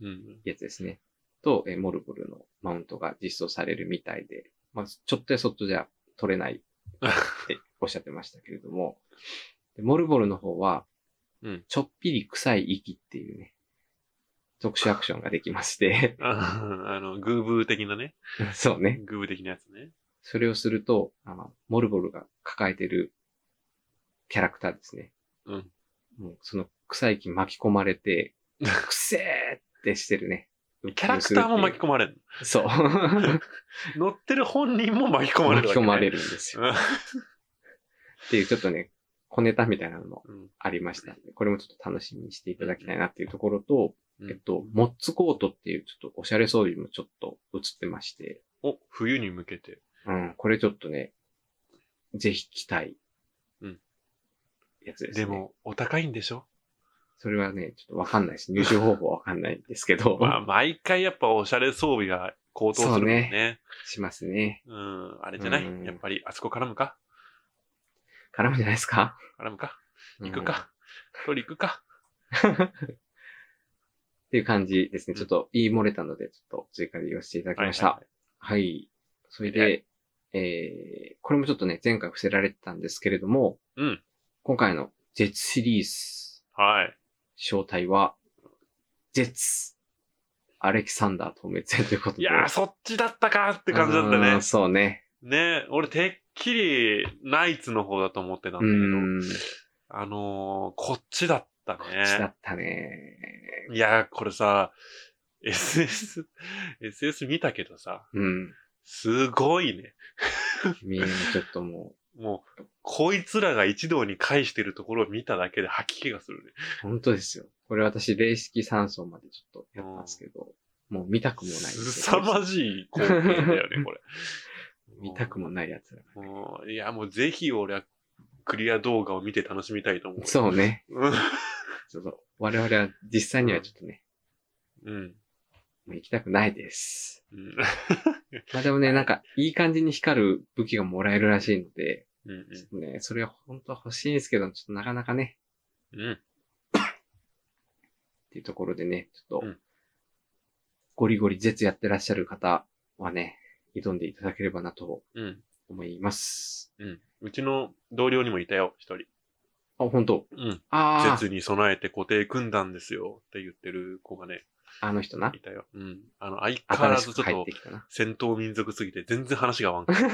な。やつですね。うんうん、とえ、モルボルのマウントが実装されるみたいで、まあ、ちょっとやそっとじゃ取れないっておっしゃってましたけれども、でモルボルの方は、うん、ちょっぴり臭い息っていうね、特殊アクションができましてあ。あの、グーブー的なね。そうね。グーブー的なやつね。それをすると、あの、モルボルが抱えてるキャラクターですね。うん。もうその臭い木巻き込まれて、くせーってしてるね。キャラクターも巻き込まれる。そう。乗ってる本人も巻き込まれるわけ、ね。巻き込まれるんですよ。っていうちょっとね、小ネタみたいなのもありました、うん。これもちょっと楽しみにしていただきたいなっていうところと、うん、えっと、モッツコートっていうちょっとおしゃれ装備もちょっと映ってまして。お、冬に向けて。うん、これちょっとね、ぜひ着たい。うん。やつですね。でも、お高いんでしょ？それはね、ちょっとわかんないです。入手方法わかんないんですけど。まあ、毎回やっぱおしゃれ装備が高騰するもんね。そうね。しますね。うん、あれじゃない？やっぱり、あそこ絡むか？絡むじゃないですか？絡むか？行くか？取り行くか？っていう感じですね。ちょっと言い漏れたので、ちょっと追加で言わせていただきました。はい、はい。はい。それで、えー、これもちょっとね、前回伏せられてたんですけれども、うん、今回の ジェッツ シリーズ。はい。正体は、ジェッツ、アレキサンダー討滅戦ということで。いやー、そっちだったかって感じだったね。そうね。ね、俺てっきりナイツの方だと思ってたんだけど、うんあのー、こっちだったね。こっちだったね。いやー、これさ、エスエス、エスエス 見たけどさ、うんすごいね。みんなちょっともう。もう、こいつらが一堂に会してるところを見ただけで吐き気がするね。本当ですよ。これ私、霊式三層までちょっとやったんですけど、うん、もう見たくもない。凄まじい光景だよね、これ。見たくもないやつら、ねうん。いや、もうぜひ俺はクリア動画を見て楽しみたいと思う。そうね。そうそう我々は実際にはちょっとね。うん。うんもう行きたくないです。うん、まあでもね、なんか、いい感じに光る武器がもらえるらしいので、うんうん、ちょっとね、それは本当は欲しいんですけど、ちょっとなかなかね。うん。っていうところでね、ちょっと、うん、ゴリゴリ絶やってらっしゃる方はね、挑んでいただければなと思います。うん。うちの同僚にもいたよ、一人。あ、本当。うん。ああ。絶に備えて固定組んだんですよって言ってる子がね、あの人な。いたよ。うん。あの、相変わらずちょっと、戦闘民族すぎて全然話が合わんかった。相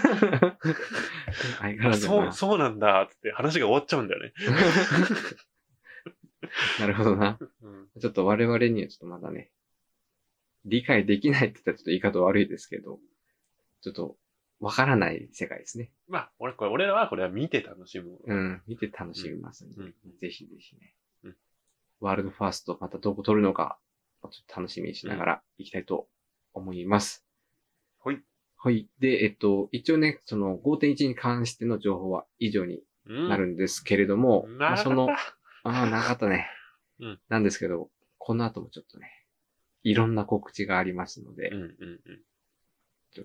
変わらず。そう、そうなんだ、つって話が終わっちゃうんだよね。なるほどな、うん。ちょっと我々にはちょっとまだね、理解できないって言ったらちょっと言い方悪いですけど、ちょっとわからない世界ですね。まあ、俺、これ、俺らはこれは見て楽しむ。うん、見て楽しみますね、うんうん。ぜひぜひね、うん。ワールドファースト、またどこ取るのか、ちょっと楽しみにしながら行きたいと思います。うん、はい。はい。で、えっと、一応ね、その ごてんいち に関しての情報は以上になるんですけれども、うん、まあ、その、ああ、なかったね、うん。なんですけど、この後もちょっとね、いろんな告知がありますので、うんうんうん、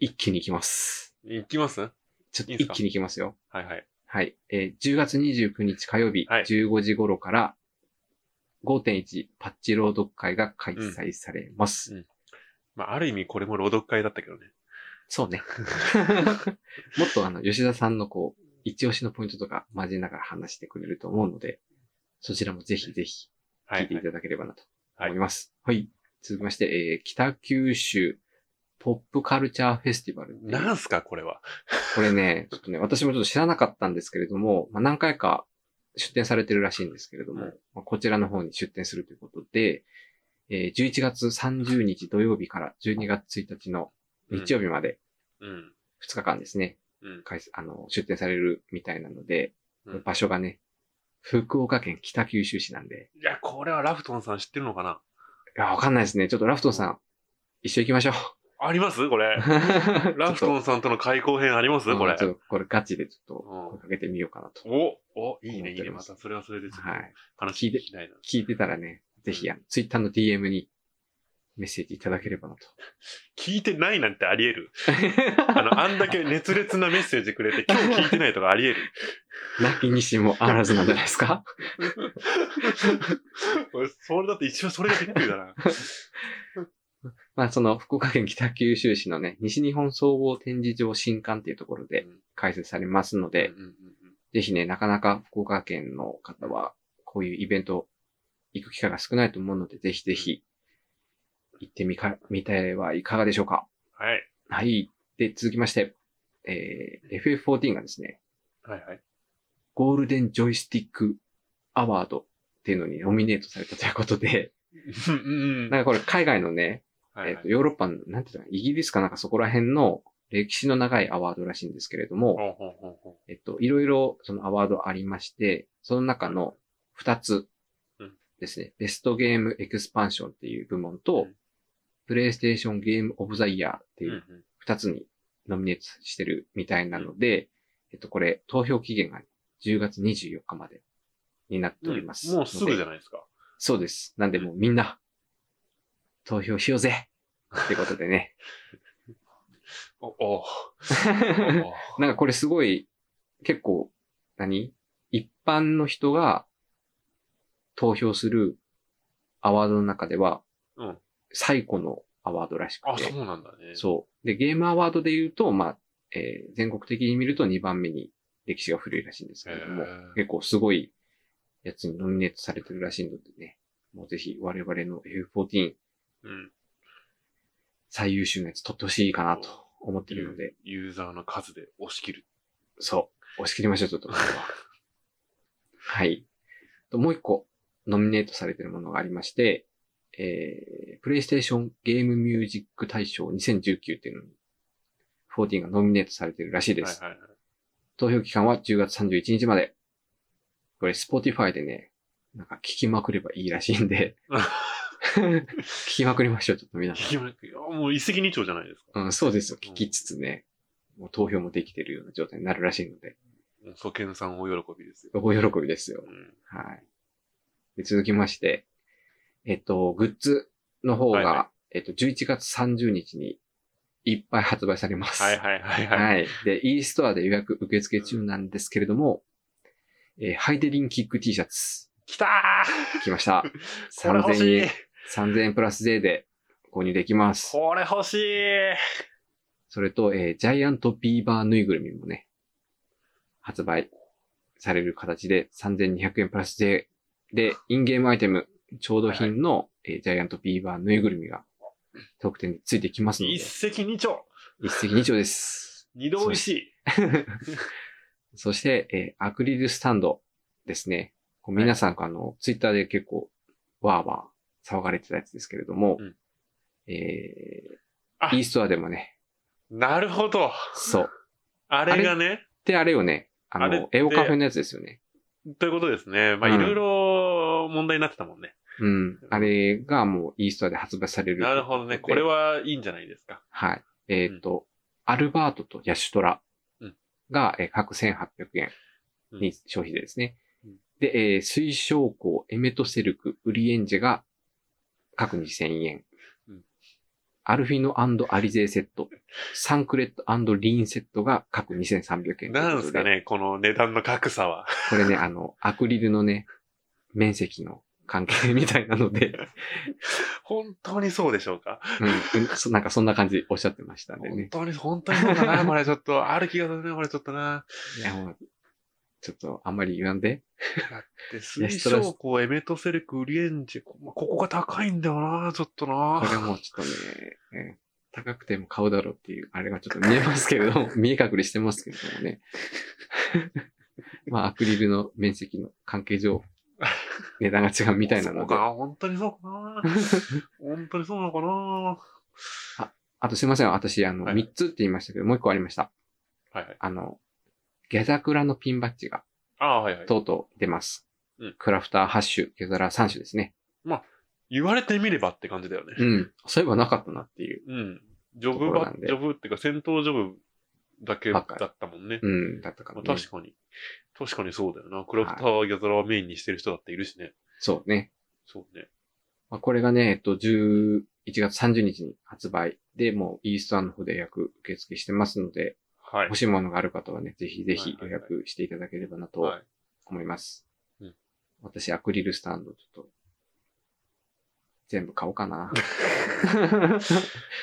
一気に行きます。行きます？ちょっと一気に行きますよ。はいはい。はい、えー。じゅうがつにじゅうくにち火曜日、はい、じゅうごじ頃から、ごてんいち パッチ朗読会が開催されます。うんうん、まあ、ある意味これも朗読会だったけどね。そうね。もっとあの、吉田さんのこう、一押しのポイントとか交えながら話してくれると思うので、そちらもぜひぜひ聞いていただければなと思います。はい、はいはい、続きまして、えー、北九州ポップカルチャーフェスティバル。なんすかこれは。これね、ちょっとね、私もちょっと知らなかったんですけれども、まあ、何回か出展されてるらしいんですけれども、うんまあ、こちらの方に出展するということで、えー、じゅういちがつさんじゅうにち土曜日からじゅうにがつついたちの日曜日まで、ふつかかんですね。うんうんうん、あの出展されるみたいなので、うん、場所がね、福岡県北九州市なんで。いや、これはラフトンさん知ってるのかな？いや、わかんないですね。ちょっとラフトンさん、一緒行きましょう。ありますこれ。ラフトンさんとの開講編ありますこれ。ちょっとこれガチでちょっとかけてみようかなと。おおいいね、いいね。またそれはそれでちょっと話聞きたいな。聞いてたらね、ぜひ、うん、ツイッターの ディーエム にメッセージいただければなと。聞いてないなんてあり得る。あの、あんだけ熱烈なメッセージくれて、今日聞いてないとかあり得る。なきにしもあらずなんじゃないですか？それだって一応それがびっくりだな。まあ、その、福岡県北九州市のね、西日本総合展示場新館っていうところで開催されますので、うんうんうんうん、ぜひね、なかなか福岡県の方は、こういうイベント行く機会が少ないと思うので、ぜひぜひ、行ってみか、見てはいかがでしょうか？はい。はい。で、続きまして、えー、エフエフじゅうよん がですね。はいはい。ゴールデンジョイスティックアワードっていうのにノミネートされたということで。なんかこれ海外のね、はいはい、えっと、ヨーロッパの、なんていうの、イギリスかなんかそこら辺の歴史の長いアワードらしいんですけれども、ほうほうほうほうえっと、いろいろそのアワードありまして、その中のふたつですね。うん、ベストゲームエクスパンションっていう部門と、うんプレイステーションゲームオブザイヤーっていう二つにノミネートしてるみたいなので、うんうん、えっと、これ、投票期限がじゅうがつにじゅうよっかまでになっております、うん。もうすぐじゃないですか。そうです。なんでもうみんな、投票しようぜってことでね。お、おなんかこれすごい、結構、何？一般の人が投票するアワードの中では、うん最古のアワードらしくて。あ、そうなんだね。そう。で、ゲームアワードで言うと、まあ、えー、全国的に見るとにばんめに歴史が古いらしいんですけれども、結構すごいやつにノミネートされてるらしいのでね、もうぜひ我々の エフエフじゅうよん、うん、最優秀なやつ取ってほしいかなと思ってるので。ユーザーの数で押し切る。そう。押し切りましょう、ちょっと。はい。と、もう一個、ノミネートされてるものがありまして、えー、プレイステーションゲームミュージック大賞にせんじゅうきゅうっていうのに、じゅうよんがノミネートされてるらしいです。はいはいはい、投票期間はじゅうがつさんじゅういちにちまで。これ、Spotify でね、なんか聞きまくればいいらしいんで、聞きまくりましょう、ちょっと皆さん。聞きまくり、もう一石二鳥じゃないですか。うん、そうですよ。聞きつつね、うん、もう投票もできてるような状態になるらしいので。ソケンさん大喜びですよ。大喜びですよ。うん、はいで。続きまして、えっと、グッズの方が、はいはい、えっと、じゅういちがつさんじゅうにちにいっぱい発売されます。はいはいはいはい。はい。で、e ストアで予約受付中なんですけれども、うん、えー、ハイデリンキック T シャツ。来たー来ました。さんぜんえん。さんぜんえんプラス税で購入できます。これ欲しいそれと、えー、ジャイアントビーバーぬいぐるみもね、発売される形でさんぜんにひゃくえんプラス税で、インゲームアイテム、調度品の、はいはいえー、ジャイアントビーバーぬいぐるみが特典についてきますので。一石二鳥。一石二鳥です。二度美味しい。そして、えー、アクリルスタンドですね。こう皆さん、はい、あの、ツイッターで結構、わーわー騒がれてたやつですけれども、うん、えー、イーストアでもね。なるほど。そう。あれがね。あれってあれよね。あの、エオカフェのやつですよね。ということですね。まあ、いろいろ問題になってたもんね。うん。あれがもうイーストアで発売される。なるほどね。これはいいんじゃないですか。はい。えっ、ー、と、うん、アルバートとヤシュトラが、うん、各せんはっぴゃくえんに消費税ですね。うん、で、えー、水晶港、エメトセルク、ウリエンジェが各にせんえん。うん、アルフィノ&アリゼーセット、サンクレット&リーンセットが各にせんさんびゃくえん。なんですかね、この値段の格差は。これね、あの、アクリルのね、面積の関係みたいなので。本当にそうでしょうかうん。なんかそんな感じおっしゃってましたんでね。本当に、本当にそうだな。これちょっと、ある気がするね、これちょっとな。いや、もう、ちょっとあんまり言わんで。だって、水晶港、エメトセルク、ウリエンジェ、ここが高いんだよな、ちょっとな。これもちょっとね、高くても買うだろうっていう、あれがちょっと見えますけれども、見え隠れしてますけれどもね。まあ、アクリルの面積の関係上、値段が違うみたいなので。そうか、本当にそうかな。本当にそうなのかな。あ、あとすいません。私、あの、はい、みっつって言いましたけど、もういっこありました。はい、はい。あの、ギャザクラのピンバッジが、あ、はいはい、とうとう出ます。うん、クラフターはち種、ギャザラさん種ですね。まあ、言われてみればって感じだよね。うん。そういえばなかったなっていう。うん。ジョブバッジ、ジョブっていうか戦闘ジョブだけだったもんね。うん。だったからね。まあ、確かに。確かにそうだよな。クラフターはギャザラをメインにしてる人だっているしね。はい、そうね。そうね。まあ、これがね、えっと、じゅういちがつさんじゅうにちに発売で、もうイーストアの方で予約受付してますので、はい、欲しいものがある方はね、ぜひぜひ予約していただければなと思います。はいはいはい、うん、私、アクリルスタンドちょっと、全部買おうかな。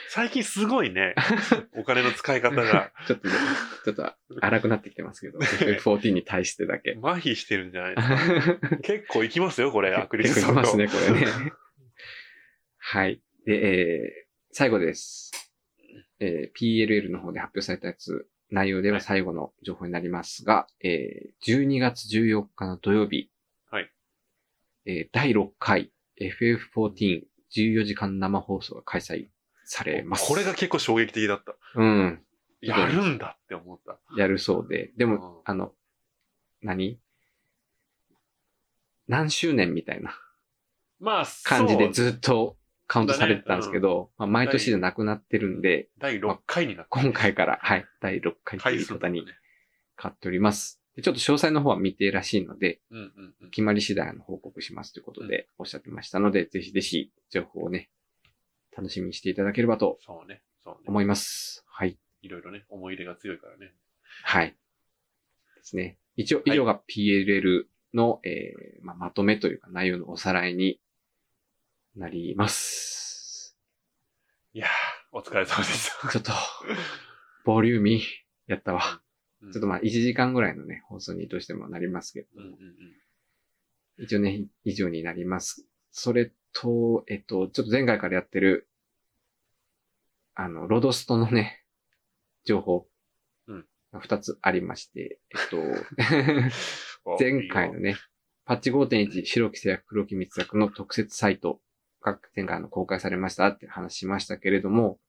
最近すごいね。お金の使い方が。ちょっと、ね、ちょっと荒くなってきてますけど、エフじゅうよん に対してだけ。麻痺してるんじゃないですか。結構いきますよ、これ、アクリルスタンド。結構いきますね、これね。はい。で、えー、最後です。えー、ピーエルエル の方で発表されたやつ、内容では最後の情報になりますが、はい、えー、じゅうにがつじゅうよっかの土曜日。はい。えー、だいろっかい。エフエフじゅうよん、じゅうよじかん生放送が開催されます。これが結構衝撃的だった。うん。やるんだって思った。やるそうで。でも、あの、何?何周年みたいな感じでずっとカウントされてたんですけど、まあ、毎年でなくなってるんで、だいろっかいになった。今回から、はい、だいろっかいという方に買っております。ちょっと詳細の方は見てらしいので、うんうんうん、決まり次第の報告しますということでおっしゃってましたので、うん、ぜひぜひ情報をね、楽しみにしていただければと思います。そうね、そうね、はい。いろいろね、思い入れが強いからね。はい。ですね。一応、以上が ピーエルエル の、はい、えーまあ、まとめというか内容のおさらいになります。いやー、お疲れ様でした。ちょっと、ボリューミーやったわ。ちょっとまあいちじかんぐらいのね、放送にどうしてもなりますけど、うんうんうん、一応ね、以上になります。それと、えっと、ちょっと前回からやってる、あの、ロドストのね、情報がふたつありまして、うん、えっと、前回のね、パッチ ごてんいち 白き製薬黒き密約の特設サイトが前回の公開されましたって話しましたけれども、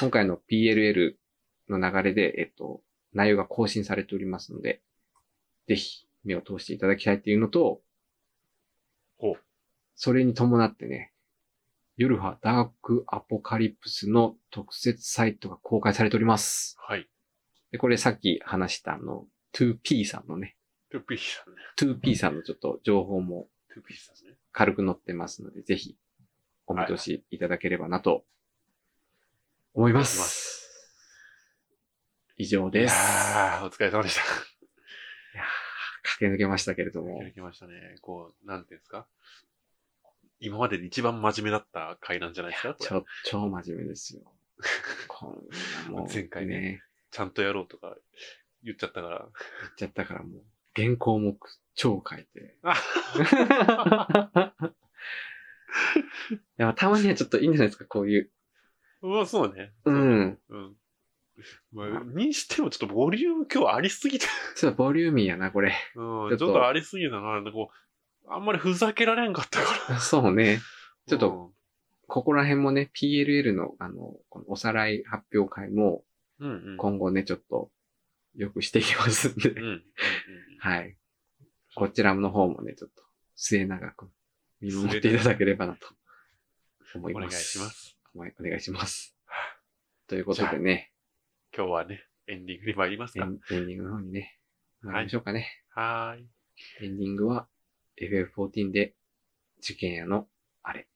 今回の ピーエルエル の流れで、えっと、内容が更新されておりますので、ぜひ目を通していただきたいっていうのと、お、それに伴ってね、ヨルハダークアポカリプスの特設サイトが公開されております。はい。で、これさっき話したあの、ツーピー さんのね、ツーピー さんね。ツーピー さんのちょっと情報も軽く載ってますので、ぜひお見通しいただければなと思います。以上です。ああ、お疲れ様でした。いやー、駆け抜けましたけれども。駆け抜けましたね。こう、なんていうんですか?今までで一番真面目だった回なんじゃないですか?ちょ、超真面目ですよ。こんなもうね、前回ね、ちゃんとやろうとか言っちゃったから。言っちゃったからもう、原稿も超書いて。いや、たまにはちょっといいんじゃないですか、こういう。まあ、そうね。うん。うんまあ、にしてもちょっとボリューム今日ありすぎた。そう、ボリューミーやな、これ。うん、ちょっとありすぎだな。こあんまりふざけられんかったから。そうね。ちょっと、ここら辺もね、ピーエルエル の、あの、このおさらい発表会も、今後ね、ちょっと、よくしていきますんで、うんうん。はい。こちらの方もね、ちょっと、末永く見守っていただければなと思います。お願いします。お願いします。ということでね。今日はね、エンディングに参りますか。エンディングの方にね、参りましょうかね。はーい。エンディングは、エフエフじゅうよん で、事件屋の、あれ。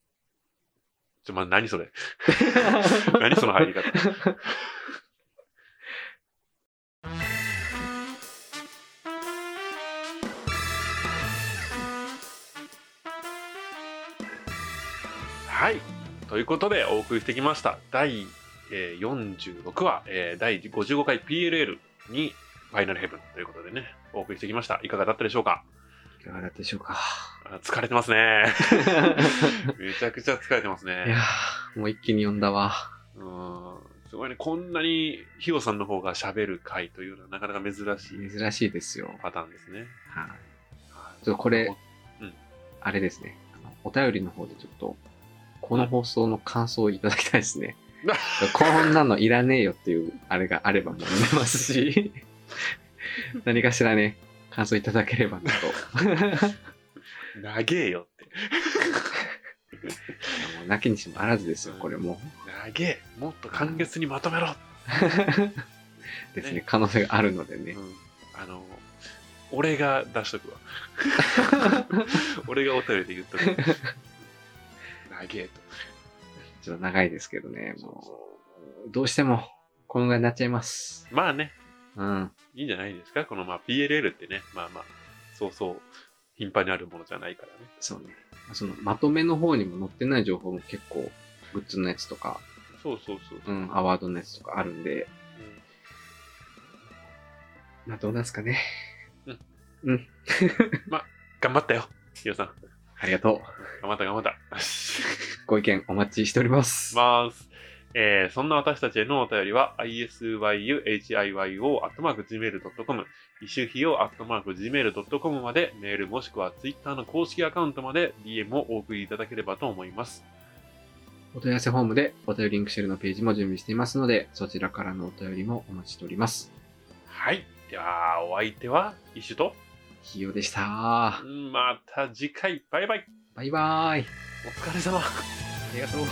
ちょ、ま、何それ。何その入り方。はい。ということで、お送りしてきました。第よんじゅうろくわ、第ごじゅうごかい ピーエルエル に、ファイナルヘブンということでね、お送りしてきました。いかがだったでしょうか？いかがだったでしょうか。疲れてますね。めちゃくちゃ疲れてますね。いやー、もう一気に読んだわ。うーん、すごいね。こんなにひよさんの方が喋る回というのはなかなか珍しい。珍しいですよ。パターンですね。はい。ちょっとこれ、うん、あれですね。お便りの方でちょっとこの放送の感想をいただきたいですね。こんなのいらねえよっていうあれがあればも読めますし、何かしらね。感想いただければなと。長えよって。もうなきにしもあらずですよ、これも。長え、もっと簡潔にまとめろですね、ね、可能性があるのでね。うん、あの、俺が出しとくわ。俺がお便りで言っとく。長えと。ちょっと長いですけどね、もう、どうしてもこのぐらいになっちゃいます。まあね。うん、いいんじゃないですか。このまあ ピーエルエル ってね、まあまあそうそう頻繁にあるものじゃないからね。そうね。そのまとめの方にも載ってない情報も結構グッズのやつとか、そうそうそう、うん、アワードのやつとかあるんで、うん、まあどうなんすかね。うんうん。まあ頑張ったよ、ひよさん。ありがとう。頑張った頑張った。ご意見お待ちしております。まーす。えー、そんな私たちへのお便りは アイエスワイユーエイチアイワイオーアットマークジーメールドットコム 異種費用 アットマークジーメールドットコム までメールもしくは Twitter の公式アカウントまで ディーエム をお送りいただければと思います。お問い合わせフォームでお便りリンクシェルのページも準備していますので、そちらからのお便りもお待ちしております。はい、ではお相手は異種と費用でした。また次回、バイバイバイバイ。お疲れ様。ありがとう。